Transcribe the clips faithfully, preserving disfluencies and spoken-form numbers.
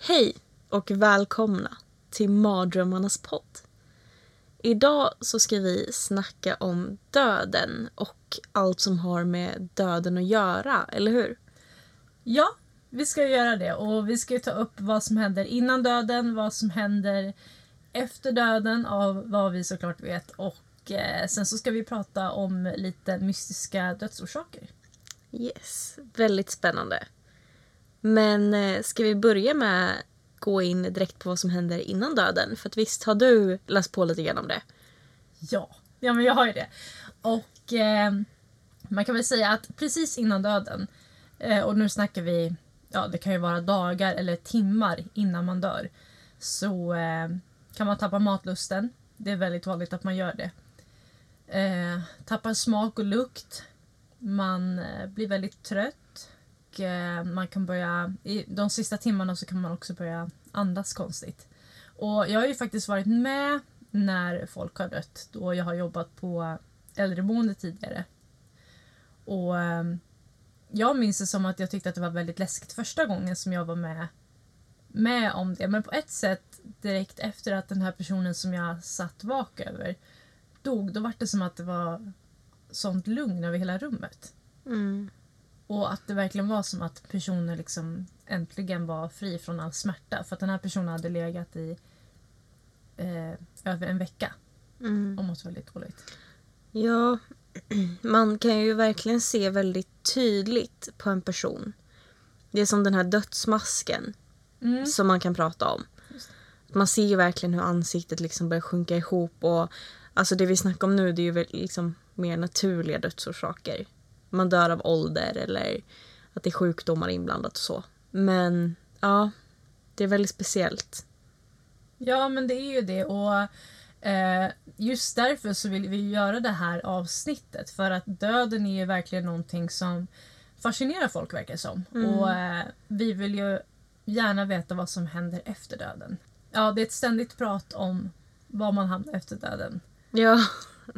Hej och välkomna till Mardrömmarnas podd. Idag så ska vi snacka om döden och allt som har med döden att göra, eller hur? Ja, vi ska göra det och vi ska ta upp vad som händer innan döden, vad som händer efter döden av vad vi såklart vet och eh, sen så ska vi prata om lite mystiska dödsorsaker. Yes, väldigt spännande. Men ska vi börja med att gå in direkt på vad som händer innan döden? För att visst har du läst på lite grann om det? Ja, ja men jag har ju det. Och eh, man kan väl säga att precis innan döden, eh, och nu snackar vi, ja det kan ju vara dagar eller timmar innan man dör. Så eh, kan man tappa matlusten, det är väldigt vanligt att man gör det. Eh, tappar smak och lukt, man eh, blir väldigt trött. Man kan börja, i de sista timmarna så kan man också börja andas konstigt. Och jag har ju faktiskt varit med när folk har dött, då jag har jobbat på äldreboende tidigare. Och jag minns det som att jag tyckte att det var väldigt läskigt första gången som jag var med, med om det. Men på ett sätt, direkt efter att den här personen som jag satt vak över dog, då var det som att det var sånt lugn över hela rummet. Mm. Och att det verkligen var som att personen liksom äntligen var fri från all smärta. För att den här personen hade legat i eh, över en vecka. Mm. Och mått väldigt dåligt. Ja, man kan ju verkligen se väldigt tydligt på en person. Det är som den här dödsmasken mm. som man kan prata om. Man ser ju verkligen hur ansiktet liksom börjar sjunka ihop. Och, alltså det vi snackar om nu, det är ju liksom mer naturliga dödsorsaker. Man dör av ålder eller att det är sjukdomar inblandat och så. Men ja, det är väldigt speciellt. Ja, men det är ju det. Och eh, just därför så vill vi göra det här avsnittet. För att döden är ju verkligen någonting som fascinerar folk verkar som. Mm. Och eh, vi vill ju gärna veta vad som händer efter döden. Ja, det är ett ständigt prat om var man hamnar efter döden. Ja,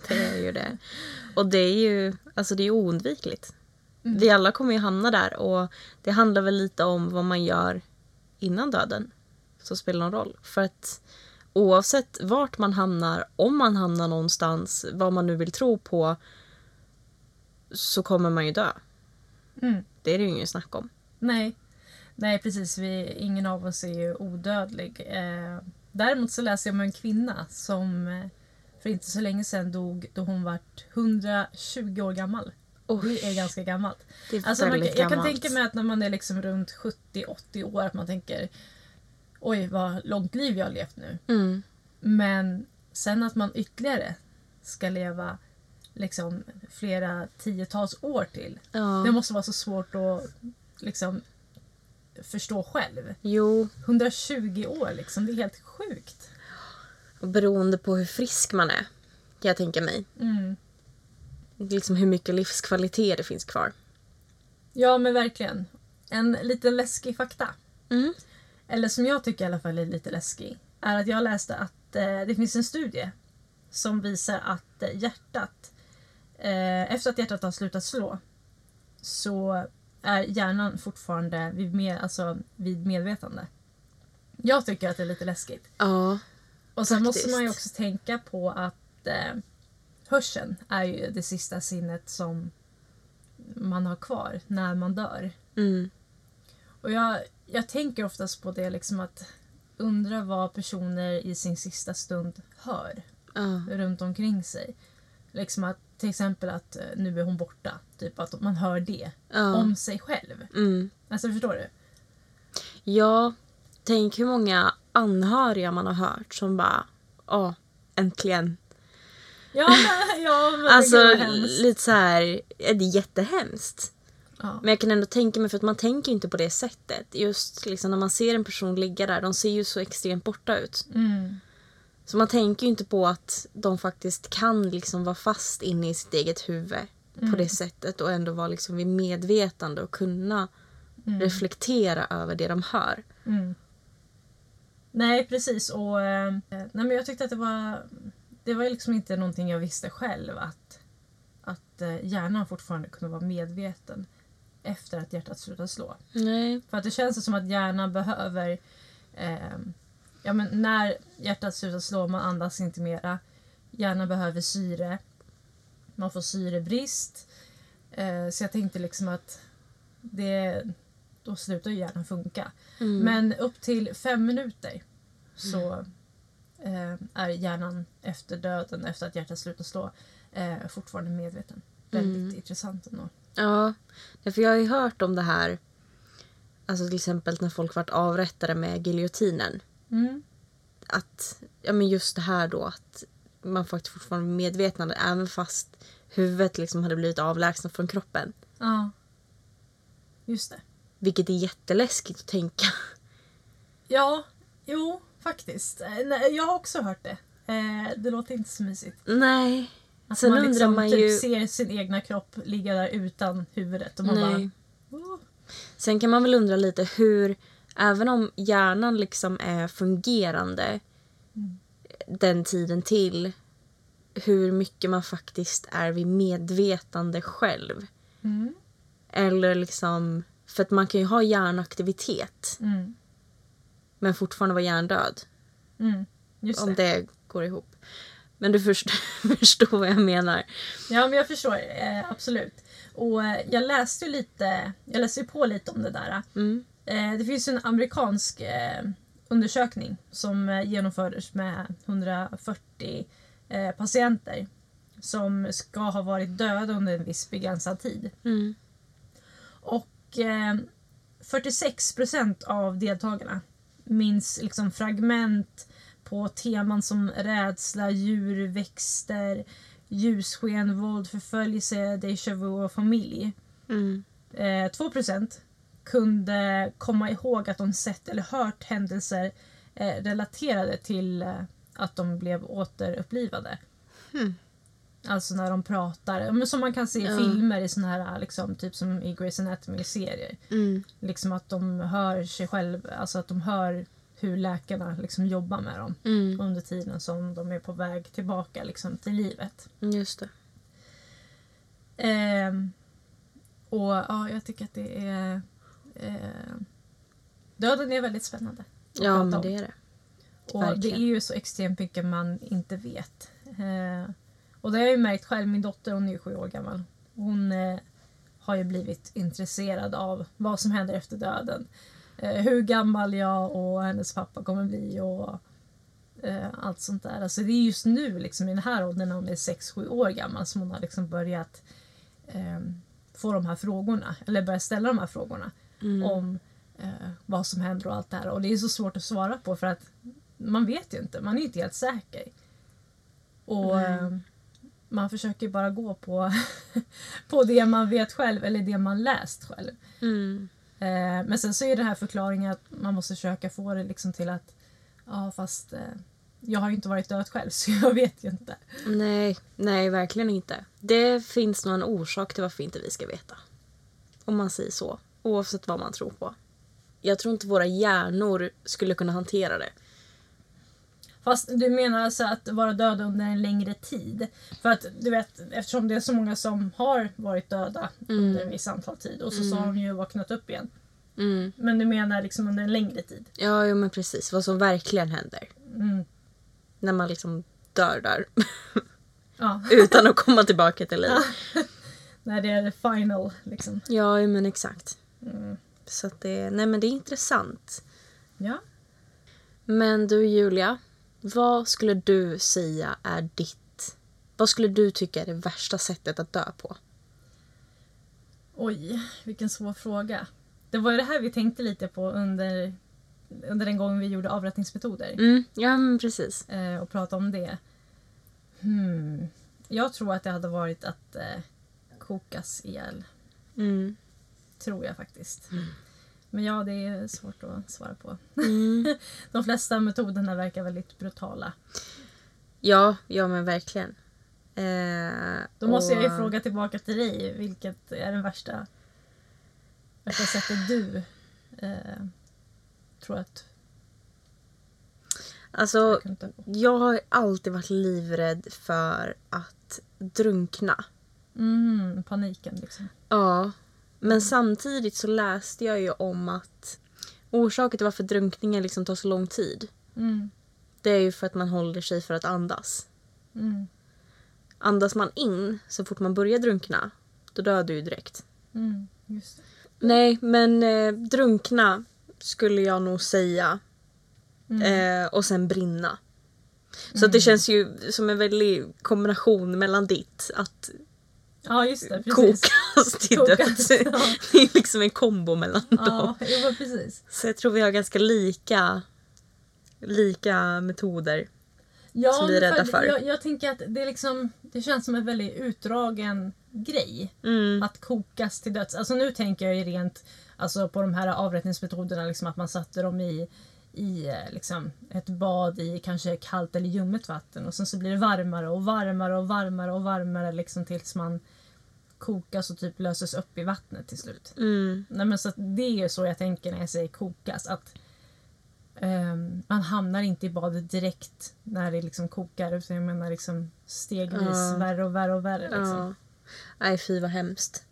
det är ju det. Och det är ju, alltså det är oundvikligt. Mm. Vi alla kommer ju hamna där och det handlar väl lite om vad man gör innan döden. Så spelar någon roll. För att oavsett vart man hamnar, om man hamnar någonstans, vad man nu vill tro på, så kommer man ju dö. Mm. Det är det ju ingen snack om. Nej, Nej precis. Vi, ingen av oss är ju odödlig. Eh, däremot så läser jag om en kvinna som... För inte så länge sedan dog då hon var hundratjugo år gammal. Och det är ganska gammalt. Det är alltså man, jag gammalt. Kan tänka mig att när man är liksom runt sjuttio åttio år att man tänker oj vad långt liv jag har levt nu. Mm. Men sen att man ytterligare ska leva liksom flera tiotals år till. Ja. Det måste vara så svårt att liksom förstå själv. Jo. hundratjugo år liksom, det är helt sjukt. Beroende på hur frisk man är, kan jag tänka mig. Mm. Liksom hur mycket livskvalitet det finns kvar. Ja, men verkligen. En liten läskig fakta. Mm. Eller som jag tycker i alla fall är lite läskig. Är att jag läste att eh, det finns en studie som visar att hjärtat, eh, efter att hjärtat har slutat slå, så är hjärnan fortfarande vid, med, alltså, vid medvetande. Jag tycker att det är lite läskigt. Ja. Och sen faktiskt. Måste man ju också tänka på att eh, hörseln är ju det sista sinnet som man har kvar när man dör. Mm. Och jag, jag tänker oftast på det liksom, att undra vad personer i sin sista stund hör uh. runt omkring sig. Liksom att, till exempel att nu är hon borta. Typ att man hör det uh. om sig själv. Mm. Alltså, förstår du? Ja, tänk hur många anhöriga man har hört som bara, åh, äntligen. Ja, men, ja, men alltså, lite så här, är det jättehemskt. Ja. Men jag kan ändå tänka mig, för att man tänker inte på det sättet. Just liksom när man ser en person ligga där, de ser ju så extremt borta ut. Mm. Så man tänker ju inte på att de faktiskt kan liksom vara fast inne i sitt eget huvud mm. på det sättet. Och ändå vara liksom vid medvetande och kunna mm. reflektera över det de hör. Mm. Nej, precis. Och, eh, nej, men jag tyckte att det var... Det var liksom inte någonting jag visste själv, att, att hjärnan fortfarande kunde vara medveten efter att hjärtat slutade slå. Nej. För att det känns som att hjärnan behöver... Eh, ja, men när hjärtat slutar slå, man andas inte mera. Hjärnan behöver syre. Man får syrebrist. Eh, så jag tänkte liksom att det, då slutar hjärnan funka. Mm. Men upp till fem minuter så... Mm. är hjärnan efter döden, efter att hjärtat slutar slå, är fortfarande medveten. Väldigt mm. intressant ändå. Ja, för jag har ju hört om det här, alltså till exempel när folk varit avrättade med giljotinen. Mm. Att, ja men just det här då, att man faktiskt fortfarande är medvetande, även fast huvudet liksom hade blivit avlägsnat från kroppen. Ja, just det. Vilket är jätteläskigt att tänka. Ja, jo. Faktiskt. Nej, jag har också hört det. Eh, det låter inte så mysigt. Nej. Att sen man liksom man ju... typ ser sin egna kropp ligga där utan huvudet. Och man nej. Bara... Oh. Sen kan man väl undra lite hur, även om hjärnan liksom är fungerande mm. den tiden till, hur mycket man faktiskt är vid medvetande själv. Mm. Eller liksom, för att man kan ju ha hjärnaktivitet. Mm. Men fortfarande var hjärndöd. Mm, just det. Om det går ihop. Men du förstår, förstår vad jag menar. Ja, men jag förstår. Eh, absolut. Och eh, jag läste ju lite, jag läste ju på lite om det där. Mm. Eh, det finns ju en amerikansk eh, undersökning som eh, genomfördes med hundrafyrtio eh, patienter som ska ha varit döda under en viss begränsad tid. Mm. Och eh, fyrtiosex procent av deltagarna minns liksom fragment på teman som rädsla, djur, växter, ljussken, våld, förföljelse, déjà vu och familj. Mm. Eh, två procent kunde komma ihåg att de sett eller hört händelser eh, relaterade till eh, att de blev återupplivade. Mm. Alltså när de pratar, men som man kan se i mm. filmer i såna här liksom, typ som i Grey's Anatomy serier. Mm. Liksom att de hör sig själva, alltså att de hör hur läkarna liksom jobbar med dem mm. under tiden som de är på väg tillbaka liksom till livet. Just det. Eh, och ja, jag tycker att det är eh, döden är väldigt spännande. Ja, men det är det. Och verkligen. Det är ju så extremt mycket man inte vet. Eh, Och det har jag ju märkt själv, min dotter, hon är ju sju år gammal. Hon eh, har ju blivit intresserad av vad som händer efter döden. Eh, hur gammal jag och hennes pappa kommer bli och eh, allt sånt där. Alltså det är just nu liksom i den här åldern när hon är sex sju år gammal som hon har liksom börjat eh, få de här frågorna. Eller börjat ställa de här frågorna mm. om eh, vad som händer och allt det här. Och det är så svårt att svara på för att man vet ju inte. Man är inte helt säker. Och... Mm. Eh, Man försöker bara gå på, på det man vet själv eller det man läst själv. Mm. Eh, men sen så är det här förklaringen att man måste försöka få det liksom till att ja, fast eh, jag har ju inte varit död själv så jag vet ju inte. Nej, nej verkligen inte. Det finns någon orsak till varför inte vi ska veta. Om man säger så. Oavsett vad man tror på. Jag tror inte våra hjärnor skulle kunna hantera det. Fast du menar alltså att vara död under en längre tid. För att du vet, eftersom det är så många som har varit döda mm. under en viss antal tid. Och så mm. så har de ju vaknat upp igen. Mm. Men du menar liksom under en längre tid. Ja, ja men precis. Vad som verkligen händer. Mm. När man liksom dör där. Ja. Utan att komma tillbaka till liv. när det är final liksom. Ja, men exakt. Mm. Så att det, nej men det är intressant. Ja. Men du Julia, vad skulle du säga är ditt, vad skulle du tycka är det värsta sättet att dö på? Oj, vilken svår fråga. Det var ju det här vi tänkte lite på under, under den gången vi gjorde avrättningsmetoder. Mm, ja, men precis. Eh, och prata om det. Hmm. Jag tror att det hade varit att eh, kokas ihjäl. Mm. Tror jag faktiskt. Mm. Men ja, det är svårt att svara på. Mm. De flesta metoderna verkar väldigt brutala. Ja, ja men verkligen. Eh, Då måste och... jag ju fråga tillbaka till dig. Vilket är den värsta, värsta sättet du eh, tror att... Alltså, jag har alltid varit livrädd för att drunkna. Mm, paniken liksom. Ja, men mm. samtidigt så läste jag ju om att orsaken till varför drunkningen liksom tar så lång tid. Mm. Det är ju för att man håller sig för att andas. Mm. Andas man in så fort man börjar drunkna, då dör du ju direkt. Mm, just det. Nej, men eh, drunkna skulle jag nog säga. Mm. Eh, och sen brinna. Så mm. att det känns ju som en väldig kombination mellan ditt att ja, just det, precis. kokas till kokas, död. Ja. Det är liksom en kombo mellan ja, dem. Ja, precis. Så jag tror vi har ganska lika lika metoder ja, som vi är rädda för. Jag, jag tänker att det, är liksom, det känns som en väldigt utdragen grej mm. att kokas till döds. Alltså nu tänker jag ju rent alltså, på de här avrättningsmetoderna liksom, att man satte dem i i liksom, ett bad i kanske kallt eller ljummet vatten och sen så blir det varmare och varmare och varmare och varmare liksom, tills man kokas och typ löses upp i vattnet till slut. Mm. Nej, men så att det är så jag tänker när jag säger kokas att um, man hamnar inte i badet direkt när det liksom kokar utan jag menar liksom stegvis ja. värre och värre och värre liksom. Nej ja. Fy vad hemskt.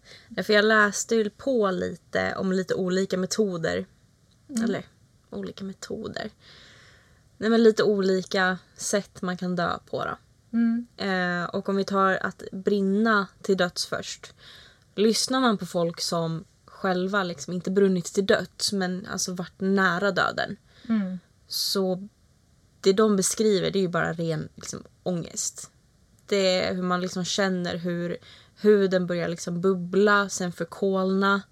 För jag läste ju på lite om lite olika metoder mm. eller olika metoder. Nej, men lite olika sätt man kan dö på då. Mm. Eh, och om vi tar att brinna till döds först. Lyssnar man på folk som själva liksom inte brunnit till döds men alltså varit nära döden. Mm. Så det de beskriver det är ju bara ren liksom, ångest. Det är hur man liksom känner hur huden börjar liksom bubbla, sen förkolna.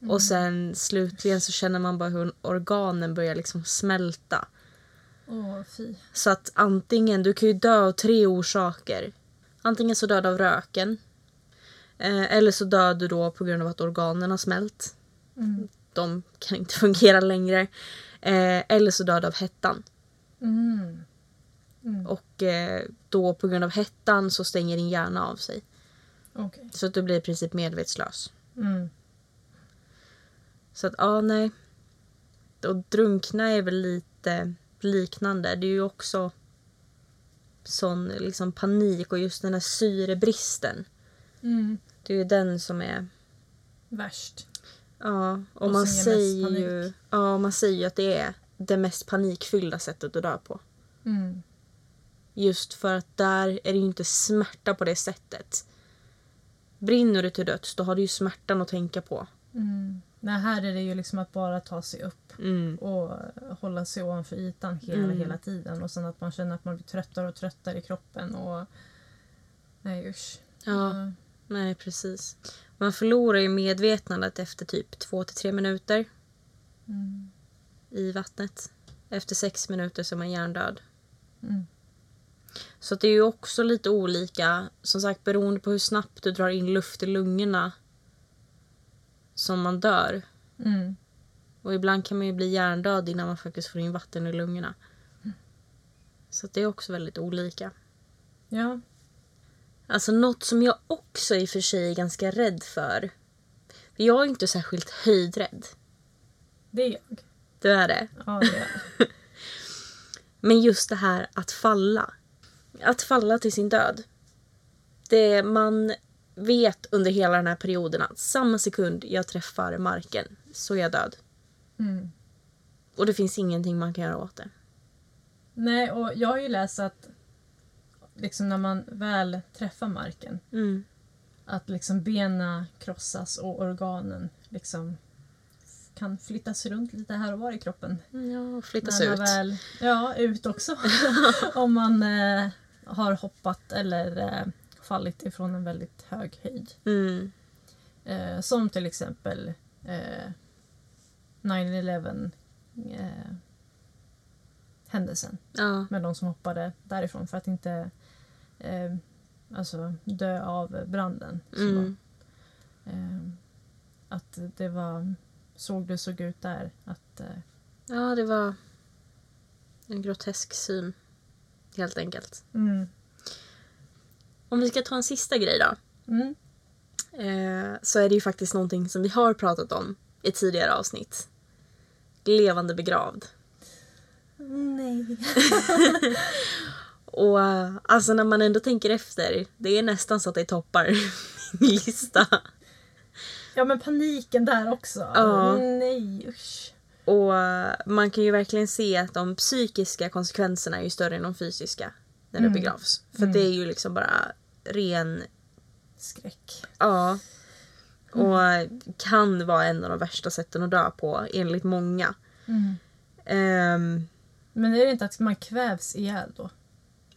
Mm. Och sen slutligen så känner man bara hur organen börjar liksom smälta. Åh, fy. Så att antingen, du kan ju dö av tre orsaker. Antingen så dör du av röken. Eh, eller så dör du då på grund av att organen har smält. Mm. De kan inte fungera längre. Eh, eller så dör du av hettan. Mm. Mm. Och eh, då på grund av hettan så stänger din hjärna av sig. Okay. Så att du blir i princip medvetslös. Mm. Så att, ja, nej. Och drunkna är väl lite liknande. Det är ju också sån liksom panik och just den här syrebristen. Mm. Det är ju den som är... värst. Ja, och, och man säger ju ja, man säger ju att det är det mest panikfyllda sättet att dö på. Mm. Just för att där är det ju inte smärta på det sättet. Brinner du till döds, då har du ju smärtan att tänka på. Mm. Nej, här är det ju liksom att bara ta sig upp mm. och hålla sig ovanför ytan hela, mm. hela tiden. Och sen att man känner att man blir tröttare och tröttare i kroppen. Och... nej, usch. Ja, mm. nej precis. Man förlorar ju medvetandet efter typ två till tre minuter mm. i vattnet. Efter sex minuter så är man hjärndöd. Mm. Så det är ju också lite olika. Som sagt, beroende på hur snabbt du drar in luft i lungorna som man dör. Mm. Och ibland kan man ju bli hjärndöd innan man faktiskt får in vatten i lungorna. Mm. Så att det är också väldigt olika. Ja. Alltså något som jag också i och för sig är ganska rädd för. Jag är inte särskilt höjdrädd. Det är jag. Du är det? Ja, det är jag. Men just det här att falla. Att falla till sin död. Det man... vet under hela den här perioden att samma sekund jag träffar marken så är jag död. Mm. Och det finns ingenting man kan göra åt det. Nej, och jag har ju läst att liksom när man väl träffar marken mm. Att liksom bena krossas och organen liksom kan flyttas runt lite här och var i kroppen. Ja, flyttas ut. Väl, ja, ut också. Om man eh, har hoppat eller eh, fallit ifrån en väldigt hög höjd. Mm. Eh, som till exempel eh, nine eleven eh, händelsen. Ja. Med de som hoppade därifrån för att inte eh, alltså dö av branden. Mm. Så, eh, att det var... Såg det såg ut där. Att, eh... ja, det var en grotesk syn. Helt enkelt. Mm. Om vi ska ta en sista grej då. Mm. Eh, så är det ju faktiskt någonting som vi har pratat om i tidigare avsnitt. Levande begravd. Nej. Och alltså när man ändå tänker efter. Det är nästan så att det toppar min lista. Ja, men paniken där också. Ja. Nej, usch. Och man kan ju verkligen se att de psykiska konsekvenserna är ju större än de fysiska när mm. det begravs. För mm. det är ju liksom bara ren... skräck. Ja. Och mm. kan vara en av de värsta sätten att dö på, enligt många. Mm. Um... Men är det inte att man kvävs ihjäl då?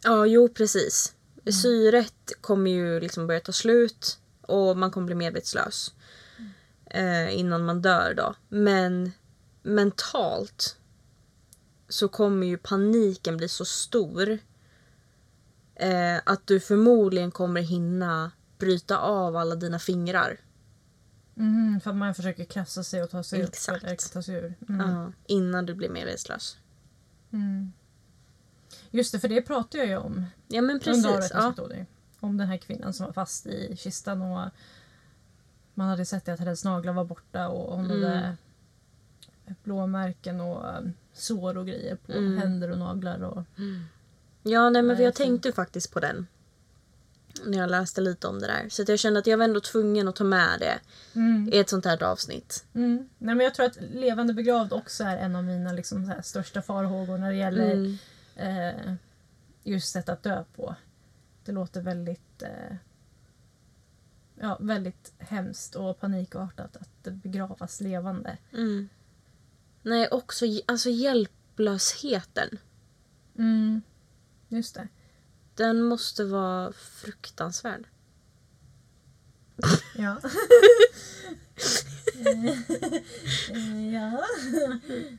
Ja, jo, precis. Mm. Syret kommer ju liksom börja ta slut och man kommer bli medvetslös. Eh, innan man dör då. Men mentalt så kommer ju paniken bli så stor eh, att du förmodligen kommer hinna bryta av alla dina fingrar. Mm, för att man försöker kasta sig och ta sig, exakt. Upp, eller ta sig ur. Mm. Ja, innan du blir medvetslös. Mm. Just det, för det pratar jag ju om. Ja, men precis. Ja. Om den här kvinnan som var fast i kistan och man hade sett att hennes naglar var borta och hon mm. hade blåmärken och sår och grejer på mm. händer och naglar. Och... Mm. Ja, nej, men för jag tänkte faktiskt på den när jag läste lite om det där. Så att jag kände att jag var ändå tvungen att ta med det mm. i ett sånt här avsnitt. Mm. Nej, men jag tror att levande begravd också är en av mina liksom, så här, största farhågor när det gäller mm. eh, just sätt att dö på. Det låter väldigt... Eh, Ja, väldigt hemskt och panikartat att begravas levande. Mm. Nej, också alltså hjälplösheten. Mm, just det. Den måste vara fruktansvärd. Ja. Ja.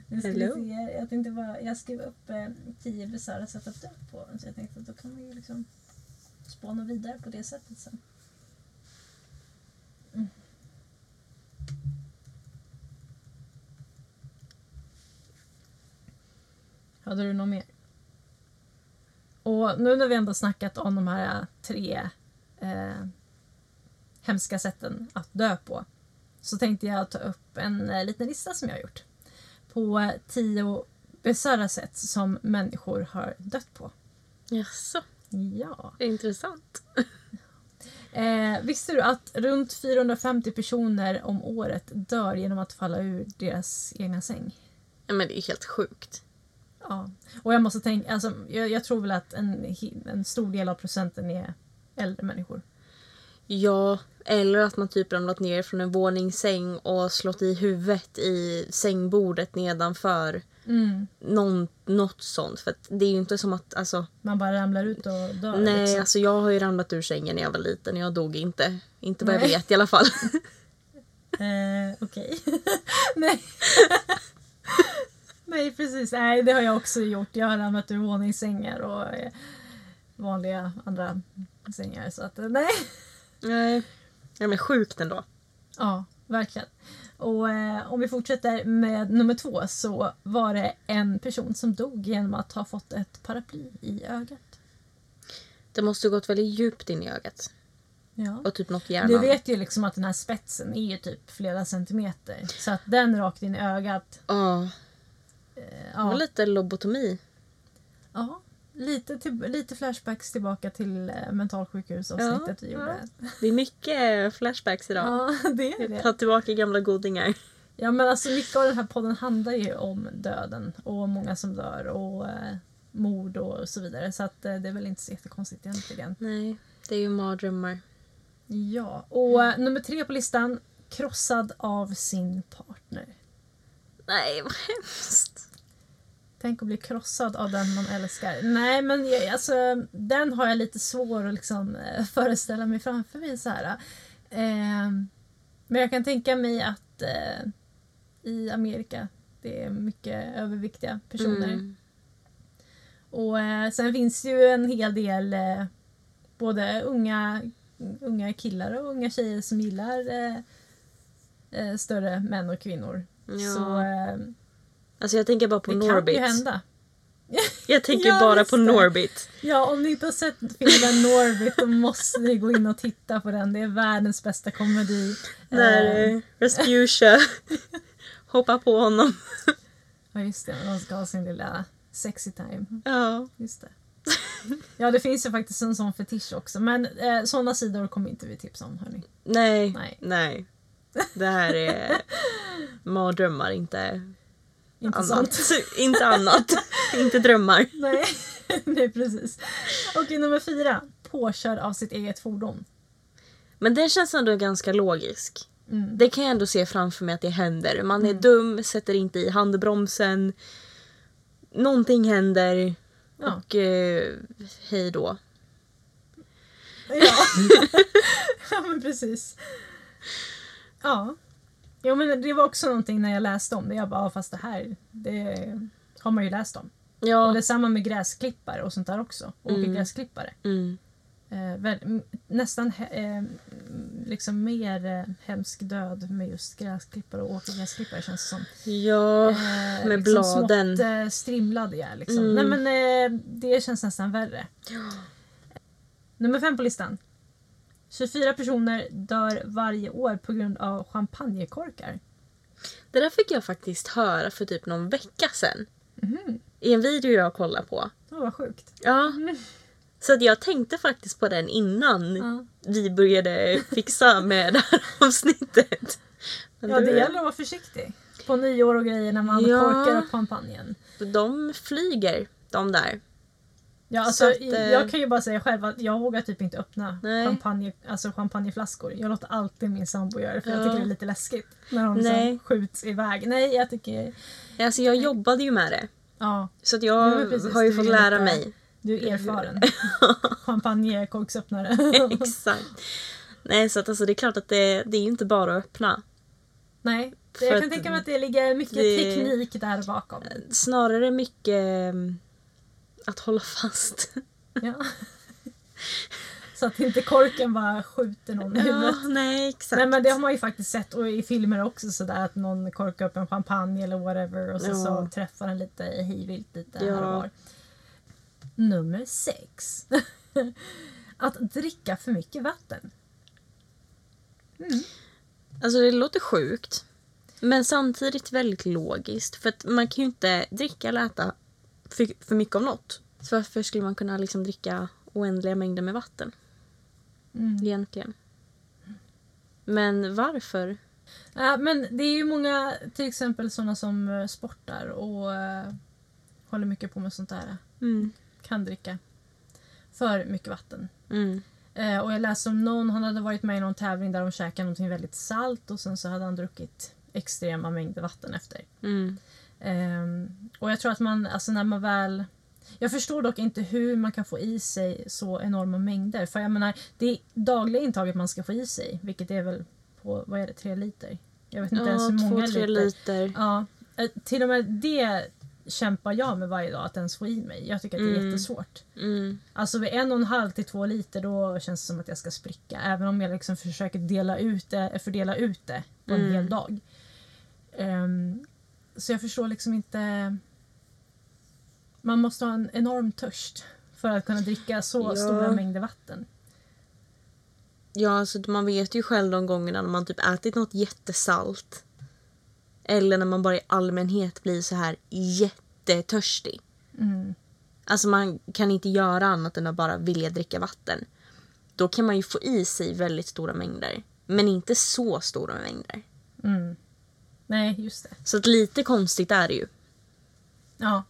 Nu ska vi se. Jag tänkte bara, jag skrev upp eh, tio bisarra sätt att dö på. Så jag tänkte att då kan vi ju liksom spåna vidare på det sättet sen. Mm. Hade du något mer? Och nu när vi ändå snackat om de här tre eh, hemska sätten att dö på, så tänkte jag ta upp en eh, liten lista som jag har gjort på eh, tio bisarra sätt som människor har dött på. Jaså? Ja. Intressant. Eh, visste du att runt fyrahundrafemtio personer om året dör genom att falla ur deras egna säng? Ja, men det är helt sjukt. Ja, och jag måste tänka, alltså, jag, jag tror väl att en, en stor del av procenten är äldre människor. Ja, eller att man typ ramlat ner från en våningssäng och slått i huvudet i sängbordet nedanför. Mm. Någon, något sånt. För att det är ju inte som att... Alltså, man bara ramlar ut och dör. Nej, liksom. Alltså jag har ju ramlat ur sängen när jag var liten. Jag dog inte. Inte vad nej. Jag vet i alla fall. eh, Okej. Nej. Nej, precis. Nej, det har jag också gjort. Jag har ramlat ur våningssängar och vanliga andra sängar. Så att nej. Nej. Ja, men sjukt ändå. Ja, verkligen. Och eh, om vi fortsätter med nummer två, så var det en person som dog genom att ha fått ett paraply i ögat. Det måste ha gått väldigt djupt in i ögat. Ja. Och typ något hjärnan. Du vet ju liksom att den här spetsen är ju typ flera centimeter. Så att den rakt in i ögat. Ja. Eh, ja. Och lite lobotomi. Ja. Lite, till, lite flashbacks tillbaka till mentalsjukhusavsnittet ja, vi gjorde. Ja. Det är mycket flashbacks idag. Ja, det är det. Ta tillbaka gamla godingar. Ja, men alltså mycket av den här podden handlar ju om döden och många som dör och eh, mord och så vidare. Så att, eh, det är väl inte så jättekonstigt egentligen. Nej, det är ju mardrömmar. Ja, och mm. nummer tre på listan, krossad av sin partner. Nej, vad hemskt. Tänk att bli krossad av den man älskar. Nej, men jag, alltså, den har jag lite svår att liksom föreställa mig framför mig så här. Eh, men jag kan tänka mig att eh, i Amerika det är mycket överviktiga personer. Mm. Och eh, sen finns det ju en hel del eh, både unga, unga killar och unga tjejer som gillar eh, eh, större män och kvinnor. Ja. Så... Eh, alltså jag tänker bara på det Norbit. Det kan ju hända. Jag tänker ja, bara på det. Norbit. Ja, om ni inte har sett filmen Norbit då måste ni gå in och titta på den. Det är världens bästa komedi. Där Rescutia hoppar på honom. Ja, just det. De ska ha sin lilla sexy time. Ja. Just det. Ja, det finns ju faktiskt en sån fetisch också. Men eh, såna sidor kommer inte vi tipsa om, hörni. Nej, nej. nej. Det här är... Mardrömmar inte... Inte annat. Inte annat. Inte drömmar. Nej, nej precis. Okej, nummer fyra. Påkörd av sitt eget fordon. Men den känns ändå ganska logisk. Mm. Det kan jag ändå se framför mig att det händer. Man är mm. dum, sätter inte i handbromsen. Någonting händer. Ja. Och eh, hej då. Ja. Ja, men precis. Ja. Ja, men det var också någonting när jag läste om det. Jag bara, fast det här, det har man ju läst om. Ja. Och det är samma med gräsklippare och sånt där också. Och mm. gräsklippare. Mm. Eh, väl, nästan eh, liksom mer eh, hemsk död med just gräsklippare och åkergräsklippare känns det som. Ja, eh, med liksom bladen. Smått eh, strimlade jag liksom. Mm. Nej, men eh, det känns nästan värre. Ja. Nummer fem på listan. tjugofyra personer dör varje år på grund av champagnekorkar. Det där fick jag faktiskt höra för typ någon vecka sedan. Mm. I en video jag kollade på. Oh, vad sjukt. Ja. Mm. Så att jag tänkte faktiskt på den innan mm. vi började fixa med det här avsnittet. Men ja, det gäller att vara försiktig. På nyår och grejer när man ja. korkar upp champagnen. De flyger, de där. Ja, alltså, att, jag kan ju bara säga själv att jag vågar typ inte öppna champagne, alltså champagneflaskor. Jag låter alltid min sambo göra det för ja. jag tycker det är lite läskigt när de nej. skjuts iväg. Nej, jag tycker... Alltså jag jobbade ju med det. Ja. Så att jag ja, har ju du fått lära lite, mig. Du är erfaren. Champagnekorksöppnare. Exakt. Nej, så att, alltså, det är klart att det, det är ju inte bara att öppna. Nej, för jag kan tänka mig att det ligger mycket det, teknik där bakom. Snarare mycket... att hålla fast. Ja. Så att inte korken bara skjuter någon i huvudet. Ja, nej, exakt. Nej, men det har man ju faktiskt sett och i filmer också sådär att någon korkar upp en champagne eller whatever och så, ja. så träffar den lite hejvilt lite ja. här och var. Nummer sex. Att dricka för mycket vatten. Mm. Alltså det låter sjukt. Men samtidigt väldigt logiskt. För att man kan ju inte dricka eller äta För, för mycket om något. Så varför skulle man kunna liksom dricka oändliga mängder med vatten? Mm. Egentligen. Men varför? Äh, men det är ju många, till exempel sådana som sportar och äh, håller mycket på med sånt där. Mm. Kan dricka för mycket vatten. Mm. Äh, och jag läste om någon, han hade varit med i någon tävling där de käkade någonting väldigt salt och sen så hade han druckit extrema mängder vatten efter. Mm. Um, och jag tror att man, alltså när man väl jag förstår dock inte hur man kan få i sig så enorma mängder, för jag menar, det är dagliga intaget man ska få i sig, vilket är väl på, vad är det, tre liter? Jag vet inte ja, ens hur många två, tre liter, liter. Ja, till och med det kämpar jag med varje dag, att ens få i mig. Jag tycker att det är mm. jättesvårt. Mm. Alltså vid en och en halv till två liter då känns det som att jag ska spricka, även om jag liksom försöker dela ut det, fördela ut det på en mm. hel dag. Um, Så jag förstår liksom inte... Man måste ha en enorm törst för att kunna dricka så ja. stora mängder vatten. Ja, alltså man vet ju själv de gångerna när man typ ätit något jättesalt. Eller när man bara i allmänhet blir så här jättetörstig. Mm. Alltså man kan inte göra annat än att bara vilja dricka vatten. Då kan man ju få i sig väldigt stora mängder. Men inte så stora mängder. Mm. Nej, just det. Så att lite konstigt är det ju. Ja.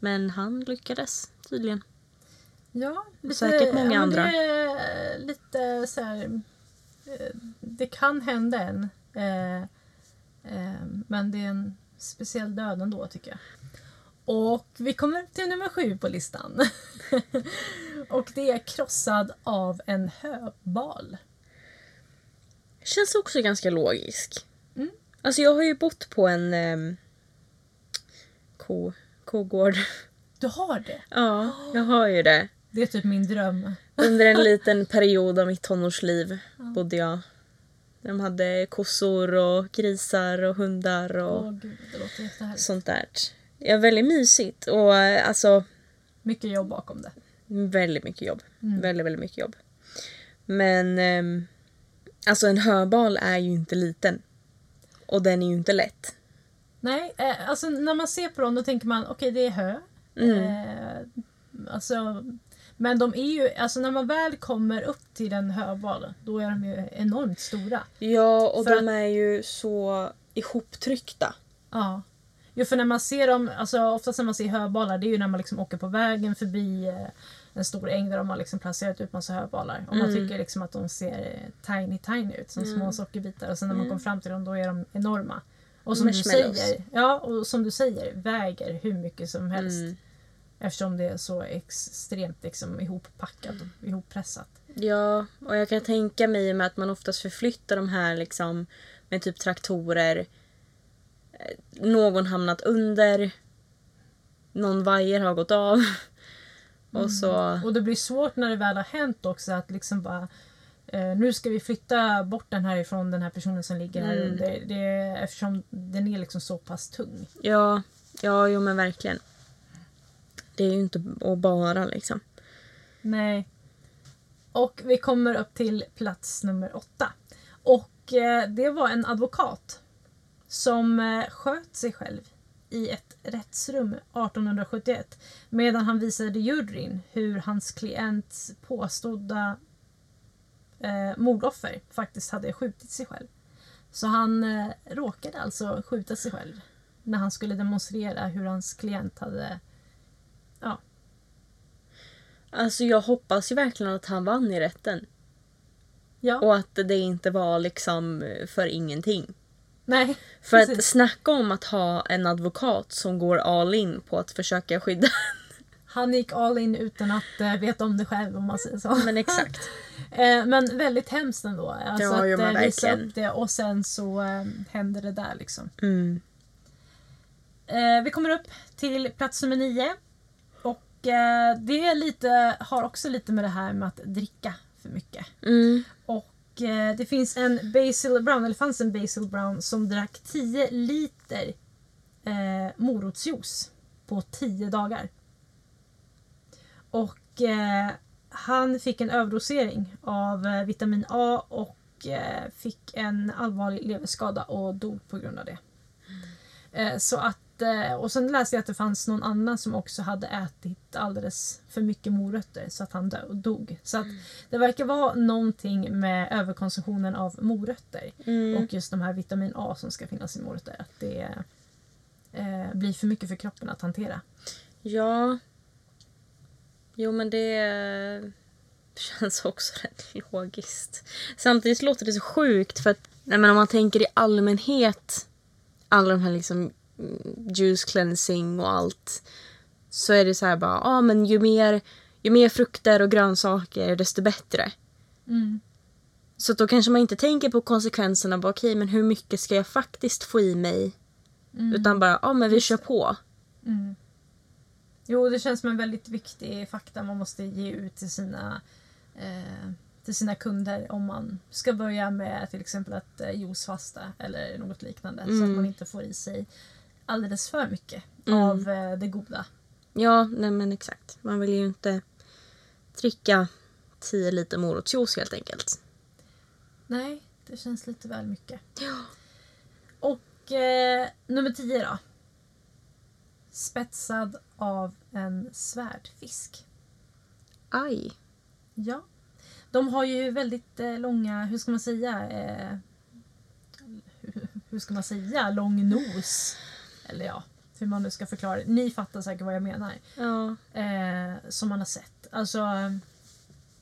Men han lyckades tydligen. Ja. Lite, säkert många andra. Det är lite så här det kan hända en. Eh, eh, men det är en speciell död ändå, tycker jag. Och vi kommer till nummer sju på listan. Och det är krossad av en höbal. Känns också ganska logisk. Mm. Alltså jag har ju bott på en eh, ko, kogård. Du har det? Ja, jag har ju det. Det är typ min dröm. Under en liten period av mitt tonårsliv ja. bodde jag. De hade kossor och grisar och hundar och oh, Gud, det låter jättehärligt. Sånt där. Det är väldigt mysigt. Och, alltså, mycket jobb bakom det. Väldigt mycket jobb. Mm. Väldigt, väldigt mycket jobb. Men eh, alltså en höbal är ju inte liten. Och den är ju inte lätt. Nej, eh, alltså när man ser på dem då tänker man, okej, det är hö. Mm. Eh, alltså, men de är ju, alltså när man väl kommer upp till den höbalen, då är de ju enormt stora. Ja, och för de att, är ju så ihoptryckta. Ja. Jo, för när man ser dem, alltså oftast när man ser höbalar, det är ju när man liksom åker på vägen förbi en stor äng där de har liksom placerat ut massa höbalar. Och man mm. tycker liksom att de ser tiny tiny ut, som mm. små sockerbitar. Och sen när man mm. kommer fram till dem, då är de enorma. Och som, du säger, ja, och som du säger, väger hur mycket som helst. Mm. Eftersom det är så extremt liksom, ihoppackat och ihoppressat. Ja, och jag kan tänka mig med att man oftast förflyttar de här liksom, med typ traktorer. Någon hamnat under. Någon vajer har gått av. Och, så... mm. och det blir svårt när det väl har hänt också att liksom bara... nu ska vi flytta bort den här ifrån den här personen som ligger här mm. under. Det, eftersom den är liksom så pass tung. Ja, ja jo men verkligen. Det är ju inte att bara liksom. Nej. Och vi kommer upp till plats nummer åtta. Och eh, det var en advokat som eh, sköt sig själv i ett rättsrum arton sjuttioett. Medan han visade juryn hur hans klients påstådda Eh, mordoffer faktiskt hade skjutit sig själv. Så han eh, råkade alltså skjuta sig själv när han skulle demonstrera hur hans klient hade ja. Alltså jag hoppas ju verkligen att han vann i rätten. Ja. Och att det inte var liksom för ingenting. Nej. För precis. Att snacka om att ha en advokat som går all in på att försöka skydda. Han gick all in utan att eh, veta om det själv om man säger så. Men exakt. eh, men väldigt hemskt ändå. Alltså det att eh, visa upp det och sen så eh, händer det där liksom. Mm. Eh, vi kommer upp till plats nummer nio. Och eh, det är lite, har också lite med det här med att dricka för mycket. Mm. Och eh, det finns en Basil Brown, eller fanns en Basil Brown som drack tio liter eh, morotsjuice på tio dagar. Och eh, han fick en överdosering av eh, vitamin A och eh, fick en allvarlig leverskada och dog på grund av det. Mm. Eh, så att, eh, och sen läste jag att det fanns någon annan som också hade ätit alldeles för mycket morötter så att han dog. Så att det verkar vara någonting med överkonsumtionen av morötter mm. och just de här vitamin A som ska finnas i morötter. Att det eh, blir för mycket för kroppen att hantera. Ja... Jo, men det känns också rätt logiskt. Samtidigt låter det så sjukt för att nej, men om man tänker i allmänhet alla de här liksom juice cleansing och allt så är det så här bara, ja ah, men ju mer ju mer frukter och grönsaker desto bättre. Mm. Så då kanske man inte tänker på konsekvenserna bara okej, okay, men hur mycket ska jag faktiskt få i mig? Mm. Utan bara, ja ah, men vi kör på. Mm. Jo, det känns som en väldigt viktig fakta man måste ge ut till sina, eh, till sina kunder om man ska börja med till exempel att eh, juicefasta eller något liknande. Mm. Så att man inte får i sig alldeles för mycket mm. av eh, det goda. Ja, nej men exakt. Man vill ju inte dricka tio liter morotsjuice helt enkelt. Nej, det känns lite väl mycket. Ja. Och eh, nummer tio då. Spetsad av en svärdfisk. Aj. Ja. De har ju väldigt eh, långa, hur ska man säga? Eh, hur, hur ska man säga? Lång nos. Eller ja, hur man nu ska förklara det. Ni fattar säkert vad jag menar. Ja. Eh, som man har sett. Alltså,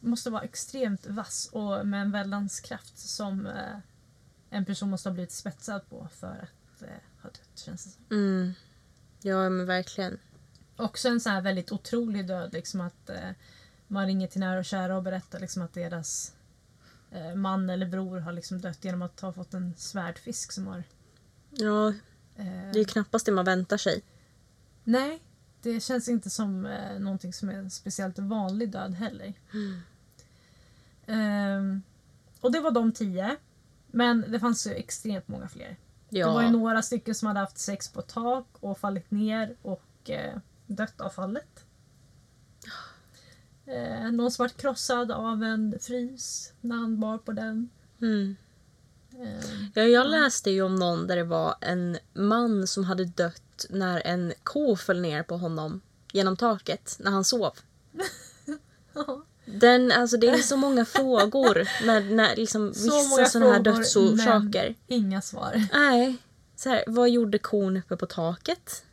måste vara extremt vass och med en väldans kraft som eh, en person måste ha blivit spetsad på för att eh, ha dött, känns det som. Mm. Ja, men verkligen. Också en sån här väldigt otrolig död, liksom att eh, man ringer till nära och kära och berättar liksom att deras eh, man eller bror har liksom dött genom att ha fått en svärdfisk som har... Ja, eh, det är ju knappast det man väntar sig. Nej, det känns inte som eh, någonting som är en speciellt vanlig död heller. Mm. Eh, och det var de tio. Men det fanns ju extremt många fler. Ja. Det var ju några stycken som hade haft sex på tak och fallit ner och eh, dött av fallet. Eh, någon som var krossad av en frys när han bar på den. Mm. Eh, ja, jag läste ju om någon där det var en man som hade dött när en ko föll ner på honom genom taket när han sov. Ja. Den, alltså det är så många frågor när, när liksom så vissa sådana här dödsorsaker. Inga svar. Nej. Så här, vad gjorde kon uppe på taket?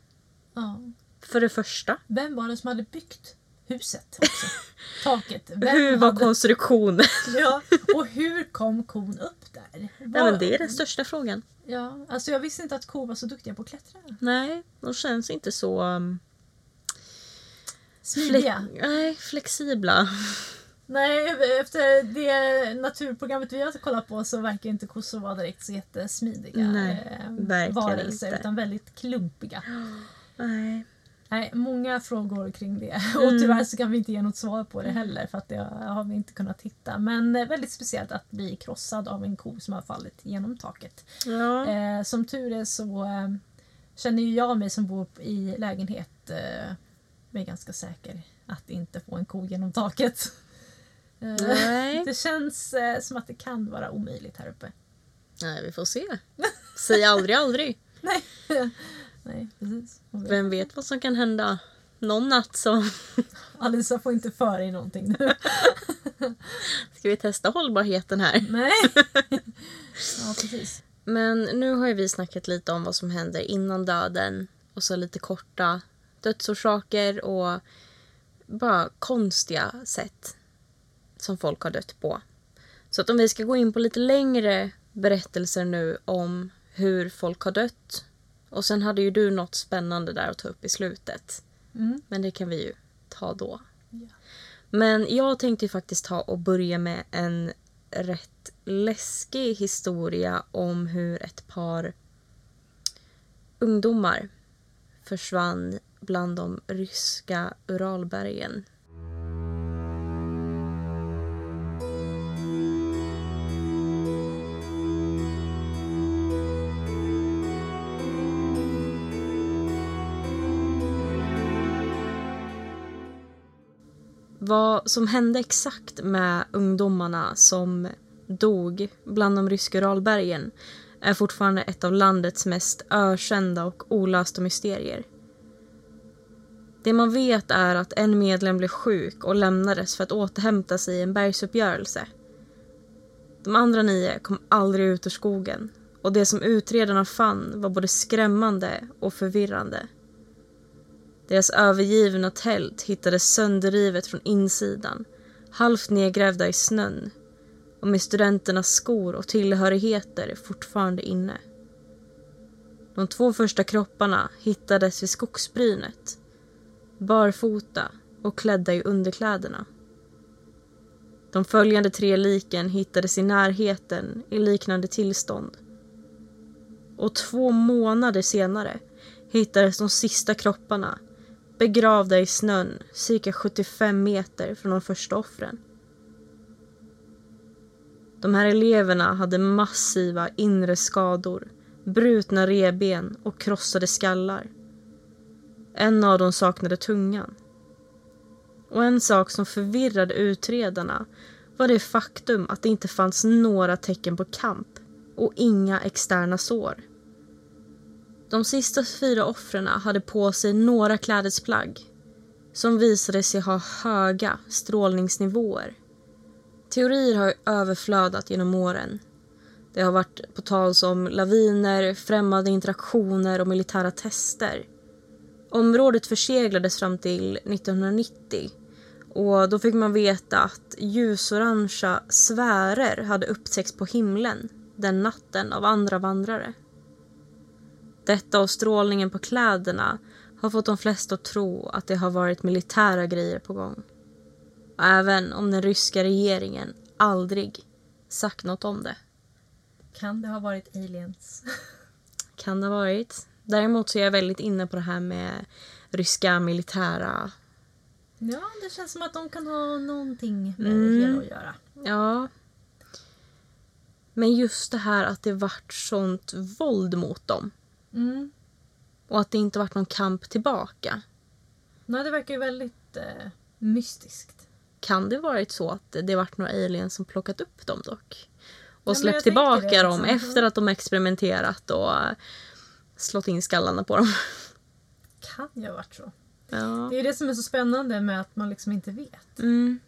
Ja. För det första. Vem var det som hade byggt huset också? Taket. Vem hur var hade... konstruktionen? Ja. Och hur kom kon upp där? Var... Ja, men det är den största frågan. Ja. Alltså jag visste inte att kon var så duktiga på att klättra. Nej. De känns inte så... Um... Smidiga. Fle- nej, flexibla. Nej, efter det naturprogrammet vi har kollat på så verkar inte kossor vara direkt så jättesmidiga nej, varelser inte. Utan väldigt klumpiga. Nej. Nej, många frågor kring det. Mm. Och tyvärr så kan vi inte ge något svar på det heller för att det har vi inte kunnat hitta. Men väldigt speciellt att bli krossad av en ko som har fallit genom taket. Ja. Eh, som tur är så eh, känner ju jag mig som bor i lägenhet eh, jag är ganska säker att inte få en ko genom taket. Nej. Det känns som att det kan vara omöjligt här uppe. Nej, vi får se. Säg aldrig, aldrig. Nej, nej precis. Vet. Vem vet vad som kan hända någon natt så... Alisa får inte för i någonting nu. Ska vi testa hållbarheten här? Nej. Ja, precis. Men nu har ju vi snackat lite om vad som händer innan döden. Och så lite korta... dödsorsaker och bara konstiga sätt som folk har dött på. Så att om vi ska gå in på lite längre berättelser nu om hur folk har dött. Och sen hade ju du något spännande där att ta upp i slutet. Mm. Men det kan vi ju ta då. Yeah. Men jag tänkte ju faktiskt ta och börja med en rätt läskig historia om hur ett par ungdomar försvann bland de ryska Uralbergen. Vad som hände exakt med ungdomarna som dog bland de ryska Uralbergen är fortfarande ett av landets mest ökända och olösta mysterier. Det man vet är att en medlem blev sjuk och lämnades för att återhämta sig i en bergsuppgörelse. De andra nio kom aldrig ut ur skogen och det som utredarna fann var både skrämmande och förvirrande. Deras övergivna tält hittades sönderrivet från insidan, halvt nedgrävda i snön och med studenternas skor och tillhörigheter fortfarande inne. De två första kropparna hittades vid skogsbrynet, barfota och klädda i underkläderna. De följande tre liken hittades i närheten i liknande tillstånd. Och två månader senare hittades de sista kropparna, begravda i snön cirka sjuttiofem meter från de första offren. De här eleverna hade massiva inre skador, brutna revben och krossade skallar. En av dem saknade tungan. Och en sak som förvirrade utredarna var det faktum att det inte fanns några tecken på kamp och inga externa sår. De sista fyra offren hade på sig några klädesplagg som visade sig ha höga strålningsnivåer. Teorier har överflödat genom åren. Det har varit på tal om laviner, främmande interaktioner och militära tester. Området förseglades fram till nittonhundranittio Och då fick man veta att ljusorangea sfärer hade upptäckts på himlen den natten av andra vandrare. Detta och strålningen på kläderna har fått de flesta att tro att det har varit militära grejer på gång. Även om den ryska regeringen aldrig sagt något om det. Kan det ha varit aliens? Kan det ha varit. Däremot så är jag väldigt inne på det här med ryska militära. Ja, det känns som att de kan ha någonting med mm. det hela att göra. Ja. Men just det här att det vart sånt våld mot dem. Mm. Och att det inte vart någon kamp tillbaka. Nej, det verkar ju väldigt eh, mystiskt. Kan det varit så att det vart några aliens som plockat upp dem dock? Och ja, släppt tillbaka det, dem liksom. Efter att de experimenterat och slått in skallarna på dem. Kan ju ha varit så. Ja. Det är det som är så spännande med att man liksom inte vet. Mm.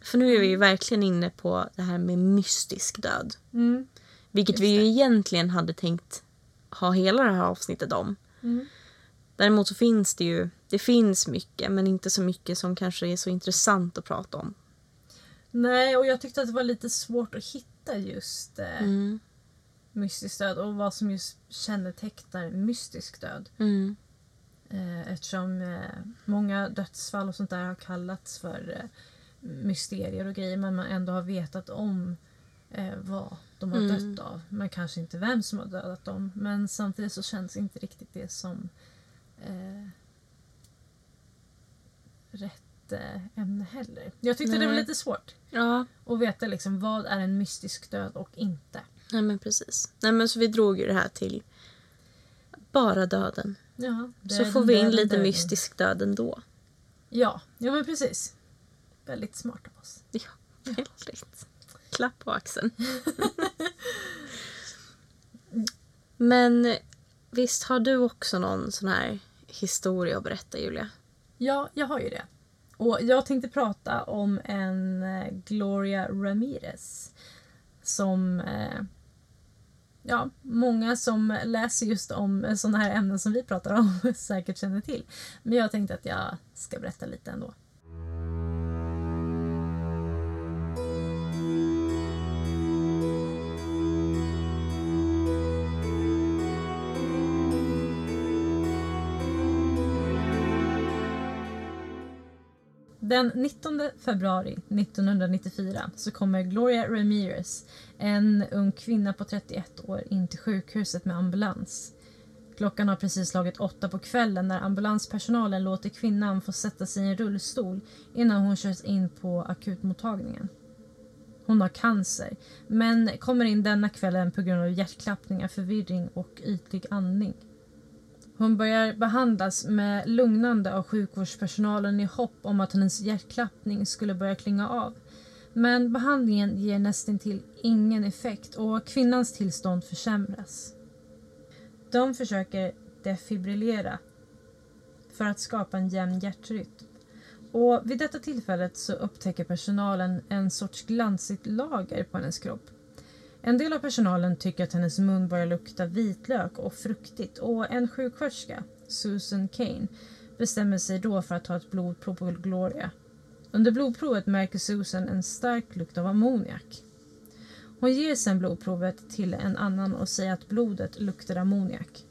För nu är vi ju verkligen inne på det här med mystisk död. Mm. Vilket vi ju egentligen hade tänkt ha hela det här avsnittet om. Mm. Däremot så finns det ju, det finns mycket men inte så mycket som kanske är så intressant att prata om. Nej, och jag tyckte att det var lite svårt att hitta just eh, mm. mystisk död och vad som just kännetecknar mystisk död. Mm. Eh, eftersom eh, många dödsfall och sånt där har kallats för eh, mysterier och grejer men man ändå har vetat om eh, vad de har mm. dött av. Man kanske inte vem som har dödat dem men samtidigt så känns inte riktigt det som eh, rätt ämne heller. Jag tyckte Nej. Det var lite svårt ja. Att veta liksom, vad är en mystisk död och inte. Nej men precis. Nej men så vi drog ju det här till bara döden. Ja, döden så får vi in döden, lite döden. Mystisk död ändå. Ja, ja men precis. Väldigt smart av oss. Ja, väldigt. Klapp på axeln. Men visst har du också någon sån här historia att berätta, Julia? Ja, jag har ju det. Och jag tänkte prata om en Gloria Ramirez som eh, ja, många som läser just om sådana här ämnen som vi pratar om säkert känner till. Men jag tänkte att jag ska berätta lite ändå. Den nittonde februari nittonhundranittiofyra så kommer Gloria Ramirez, en ung kvinna på trettioett år, in till sjukhuset med ambulans. Klockan har precis slagit åtta på kvällen när ambulanspersonalen låter kvinnan få sätta sig i en rullstol innan hon körs in på akutmottagningen. Hon har cancer, men kommer in denna kvällen på grund av hjärtklappningar, förvirring och ytlig andning. Hon börjar behandlas med lugnande av sjukvårdspersonalen i hopp om att hennes hjärtklappning skulle börja klinga av. Men behandlingen ger nästan till ingen effekt och kvinnans tillstånd försämras. De försöker defibrillera för att skapa en jämn hjärtrytm. Och vid detta tillfället så upptäcker personalen en sorts glansigt lager på hennes kropp. En del av personalen tycker att hennes mun börjar lukta vitlök och fruktigt och en sjuksköterska, Susan Kane, bestämmer sig då för att ta ett blodprov på Gloria. Under blodprovet märker Susan en stark lukt av ammoniak. Hon ger sedan blodprovet till en annan och säger att blodet luktar ammoniak.